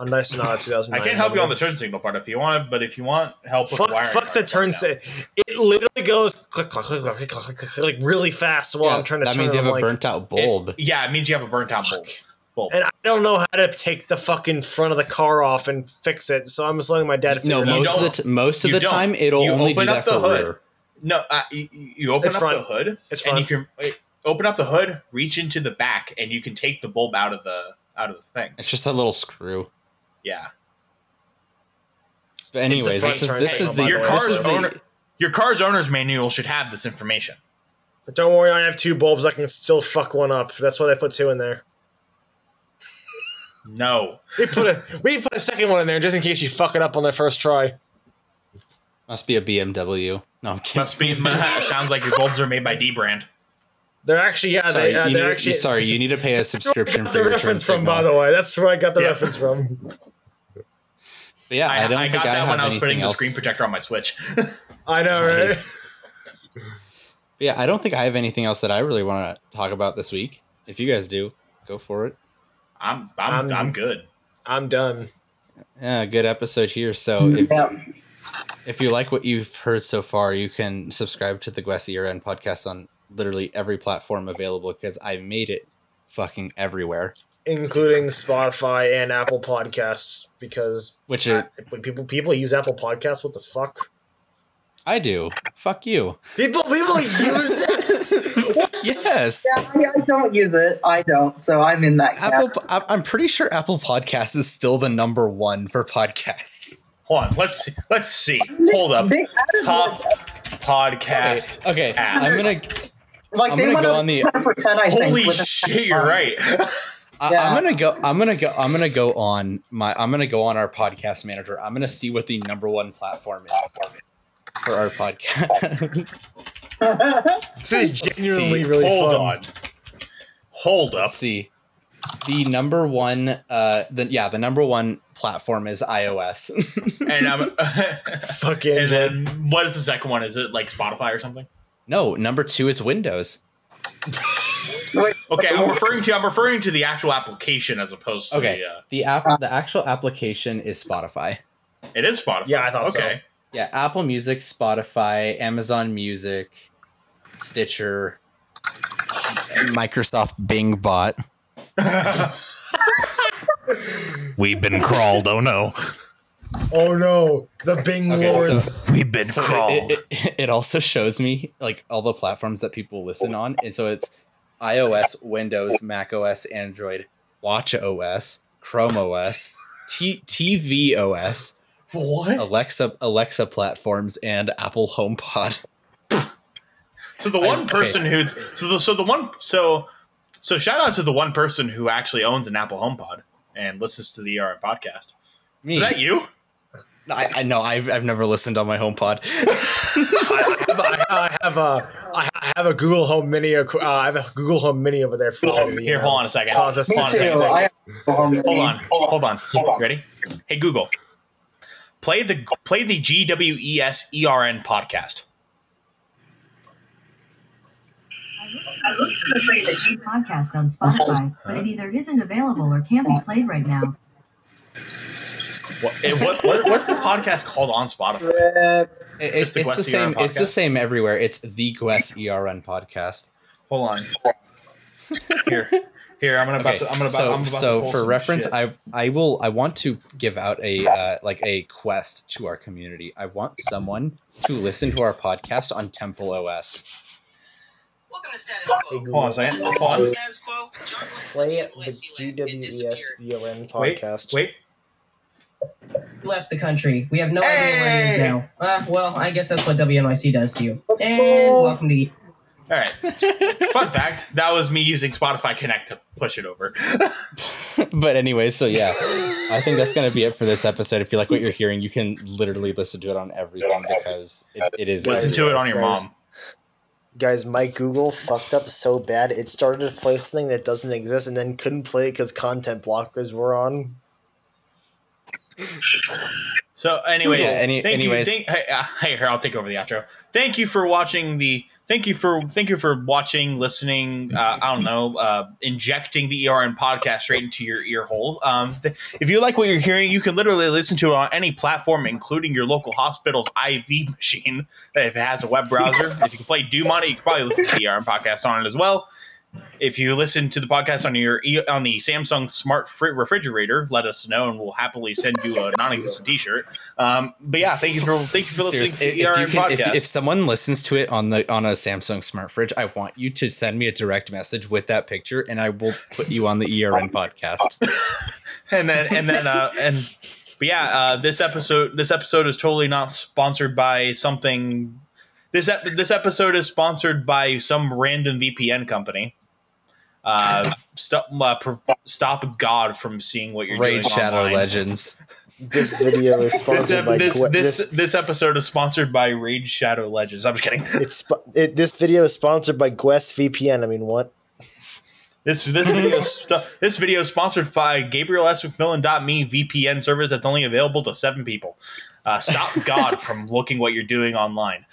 On nice Sonata two thousand nine. I can't help you on the turn signal part if you want, but if you want help fuck, with the wiring... Fuck the turn signal. It literally goes click, click, click, click, click, click, click, like really fast while yeah, I'm trying to that turn That means you have a like, burnt-out bulb. It, yeah, it means you have a burnt-out bulb. Well, and I don't know how to take the fucking front of the car off and fix it, so I'm just letting my dad figure no, it out. No, most of the, t- most of the time, it'll you only do that for later. No, uh, you, you open it's up front. the hood, it's and front. you can uh, open up the hood, reach into the back, and you can take the bulb out of the out of the thing. It's just a little screw. Yeah. But anyways, this is, this is the your car's owner. Your car's owner's manual should have this information. But don't worry, I have two bulbs. I can still fuck one up. That's why they put two in there. No, we put a we put a second one in there just in case you fuck it up on their first try. Must be a B M W. No, I'm kidding. Must be. Sounds like your bulbs are made by D brand. They're actually yeah. Sorry, they, uh, they're need, actually. Sorry, you need to pay a subscription. That's where I got for the your reference from, signal. By the way. That's where I got the yeah. reference from. But yeah, I, I don't. I think got I that when I was putting else. the screen protector on my Switch. I know, nice. Right? But yeah, I don't think I have anything else that I really want to talk about this week. If you guys do, go for it. I'm I'm, I'm I'm good. I'm done. Yeah, good episode here. So if, yeah. if you like what you've heard so far, you can subscribe to the G W E S E R N podcast on literally every platform available because I made it fucking everywhere, including Spotify and Apple Podcasts. Because which is, I, people people use Apple Podcasts. What the fuck? I do. Fuck you. People, people use it. What? Yes. Yeah, I, I don't use it. I don't. So I'm in that Apple, cap. I'm pretty sure Apple Podcasts is still the number one for podcasts. Hold on. Let's see. Let's see. Hold up. They, they Top podcast. Okay. okay. Apps. I'm gonna. Like I'm they gonna go on the. I holy think, shit! You're right. I, yeah. I'm gonna go. I'm gonna go. I'm gonna go on my. I'm gonna go on our podcast manager. I'm gonna see what the number one platform is for our podcast. This is genuinely really Hold fun. Hold on. Hold up. Let's see. The number one, uh, the, yeah, the number one platform is iOS. And I'm uh, fucking. And then what is the second one? Is it like Spotify or something? No, number two is Windows. Okay, I'm referring to I'm referring to the actual application as opposed to okay. the uh, the app. The actual application is Spotify. It is Spotify. Yeah, I thought okay. so. Okay. Yeah, Apple Music, Spotify, Amazon Music, Stitcher, and Microsoft Bing Bot. We've been crawled. Oh no! Oh no! The Bing okay, Lords. So, We've been so crawled. It, it, it also shows me like all the platforms that people listen on, and so it's iOS, Windows, Mac O S, Android, Watch O S, Chrome O S, T- TV O S. What? Alexa, Alexa platforms and Apple HomePod. So the one I, person okay. who, so the, so the one, so, so shout out to the one person who actually owns an Apple HomePod and listens to the E R N podcast. Me. Is that you? I, I know. I've, I've never listened on my HomePod. I, I, have, I have a, I have a Google Home Mini. Uh, I have a Google Home Mini over there. For oh, the, here, um, hold on a second. Hold on a second. Hold on, hold on, hold on. Ready? Hey, Google. Play the play the G W E S E R N podcast. I looked for the Play the G podcast on Spotify, but it either isn't available or can't be played right now. What, it, what, what what's the podcast called on Spotify? It, it, the it's, the same, it's the same everywhere. It's the G W E S E R N podcast. Hold on. Here. Here, I'm gonna okay, about to. I'm gonna about, so, I'm about so to for reference, shit. I I will. I want to give out a uh, like a quest to our community. I want someone to listen to our podcast on Temple O S. Welcome to Status Quo. Hold on a second. Hold on. Status Quo. Play the G W E S E R N podcast. Wait. Wait. Left the country. We have no hey! idea where he is now. Uh, well, I guess that's what W N Y C does to you. And welcome to the. All right. Fun fact, that was me using Spotify Connect to push it over. But anyway, so yeah, I think that's going to be it for this episode. If you like what you're hearing, you can literally listen to it on everything because it, it is. Listen to it on your guys, mom. Guys, my Google fucked up so bad. It started to play something that doesn't exist and then couldn't play it because content blockers were on. So anyways, yeah, any, thank anyways. you. Thank, hey, uh, hey, here, I'll take over the outro. Thank you for watching the... Thank you for thank you for watching, listening. Uh, I don't know, uh, injecting the E R N podcast straight into your ear hole. Um, th- if you like what you're hearing, you can literally listen to it on any platform, including your local hospital's I V machine. If it has a web browser, if you can play Doom on it, you can probably listen to the E R N podcast on it as well. If you listen to the podcast on your e- on the Samsung smart fr- refrigerator, let us know, and we'll happily send you a non-existent T-shirt. Um, but yeah, thank you for thank you for listening Seriously, to the E R N podcast. If, if someone listens to it on the on a Samsung smart fridge, I want you to send me a direct message with that picture, and I will put you on the E R N podcast. and then and then uh, and but yeah, uh, this episode this episode is totally not sponsored by something. This ep- this episode is sponsored by some random V P N company. Uh, stop, uh, pro- stop God from seeing what you're Raid doing. Raid Shadow online. Legends. This video is sponsored this, by this, Gwe- this, this. This episode is sponsored by Raid Shadow Legends. I'm just kidding. It's it, this video is sponsored by G W E S V P N. I mean, what? This this video stu- this video is sponsored by Gabriel S. McMillan dot me V P N service that's only available to seven people. Uh, stop God from looking what you're doing online.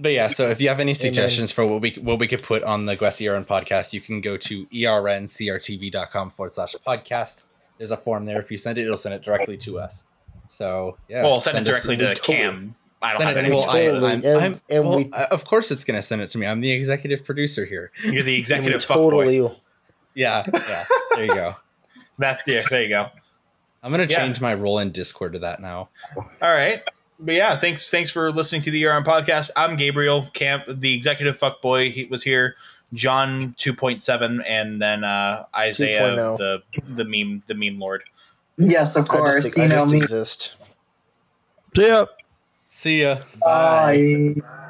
But yeah, so if you have any suggestions Amen. for what we what we could put on the G W E S E R N podcast, you can go to erncrtv.com forward slash podcast. There's a form there. If you send it, it'll send it directly to us. So yeah, well, send, send it directly us, to totally, Cam. I don't have it, any. Well, totally. I, I'm, and, I'm, and well, we, of course, it's going to send it to me. I'm the executive producer here. You're the executive. Totally. Fuckboy. Yeah, yeah. There you go. That yeah, there you go. I'm going to yeah. change my role in Discord to that now. All right. But yeah, thanks thanks for listening to the E R N podcast. I'm Gabriel Camp, the executive fuckboy. He was here. John two point seven, and then uh, Isaiah, two point oh. the the meme the meme lord. Yes, of course. I just, you I know just me. exist. See ya. See ya. Bye. Bye.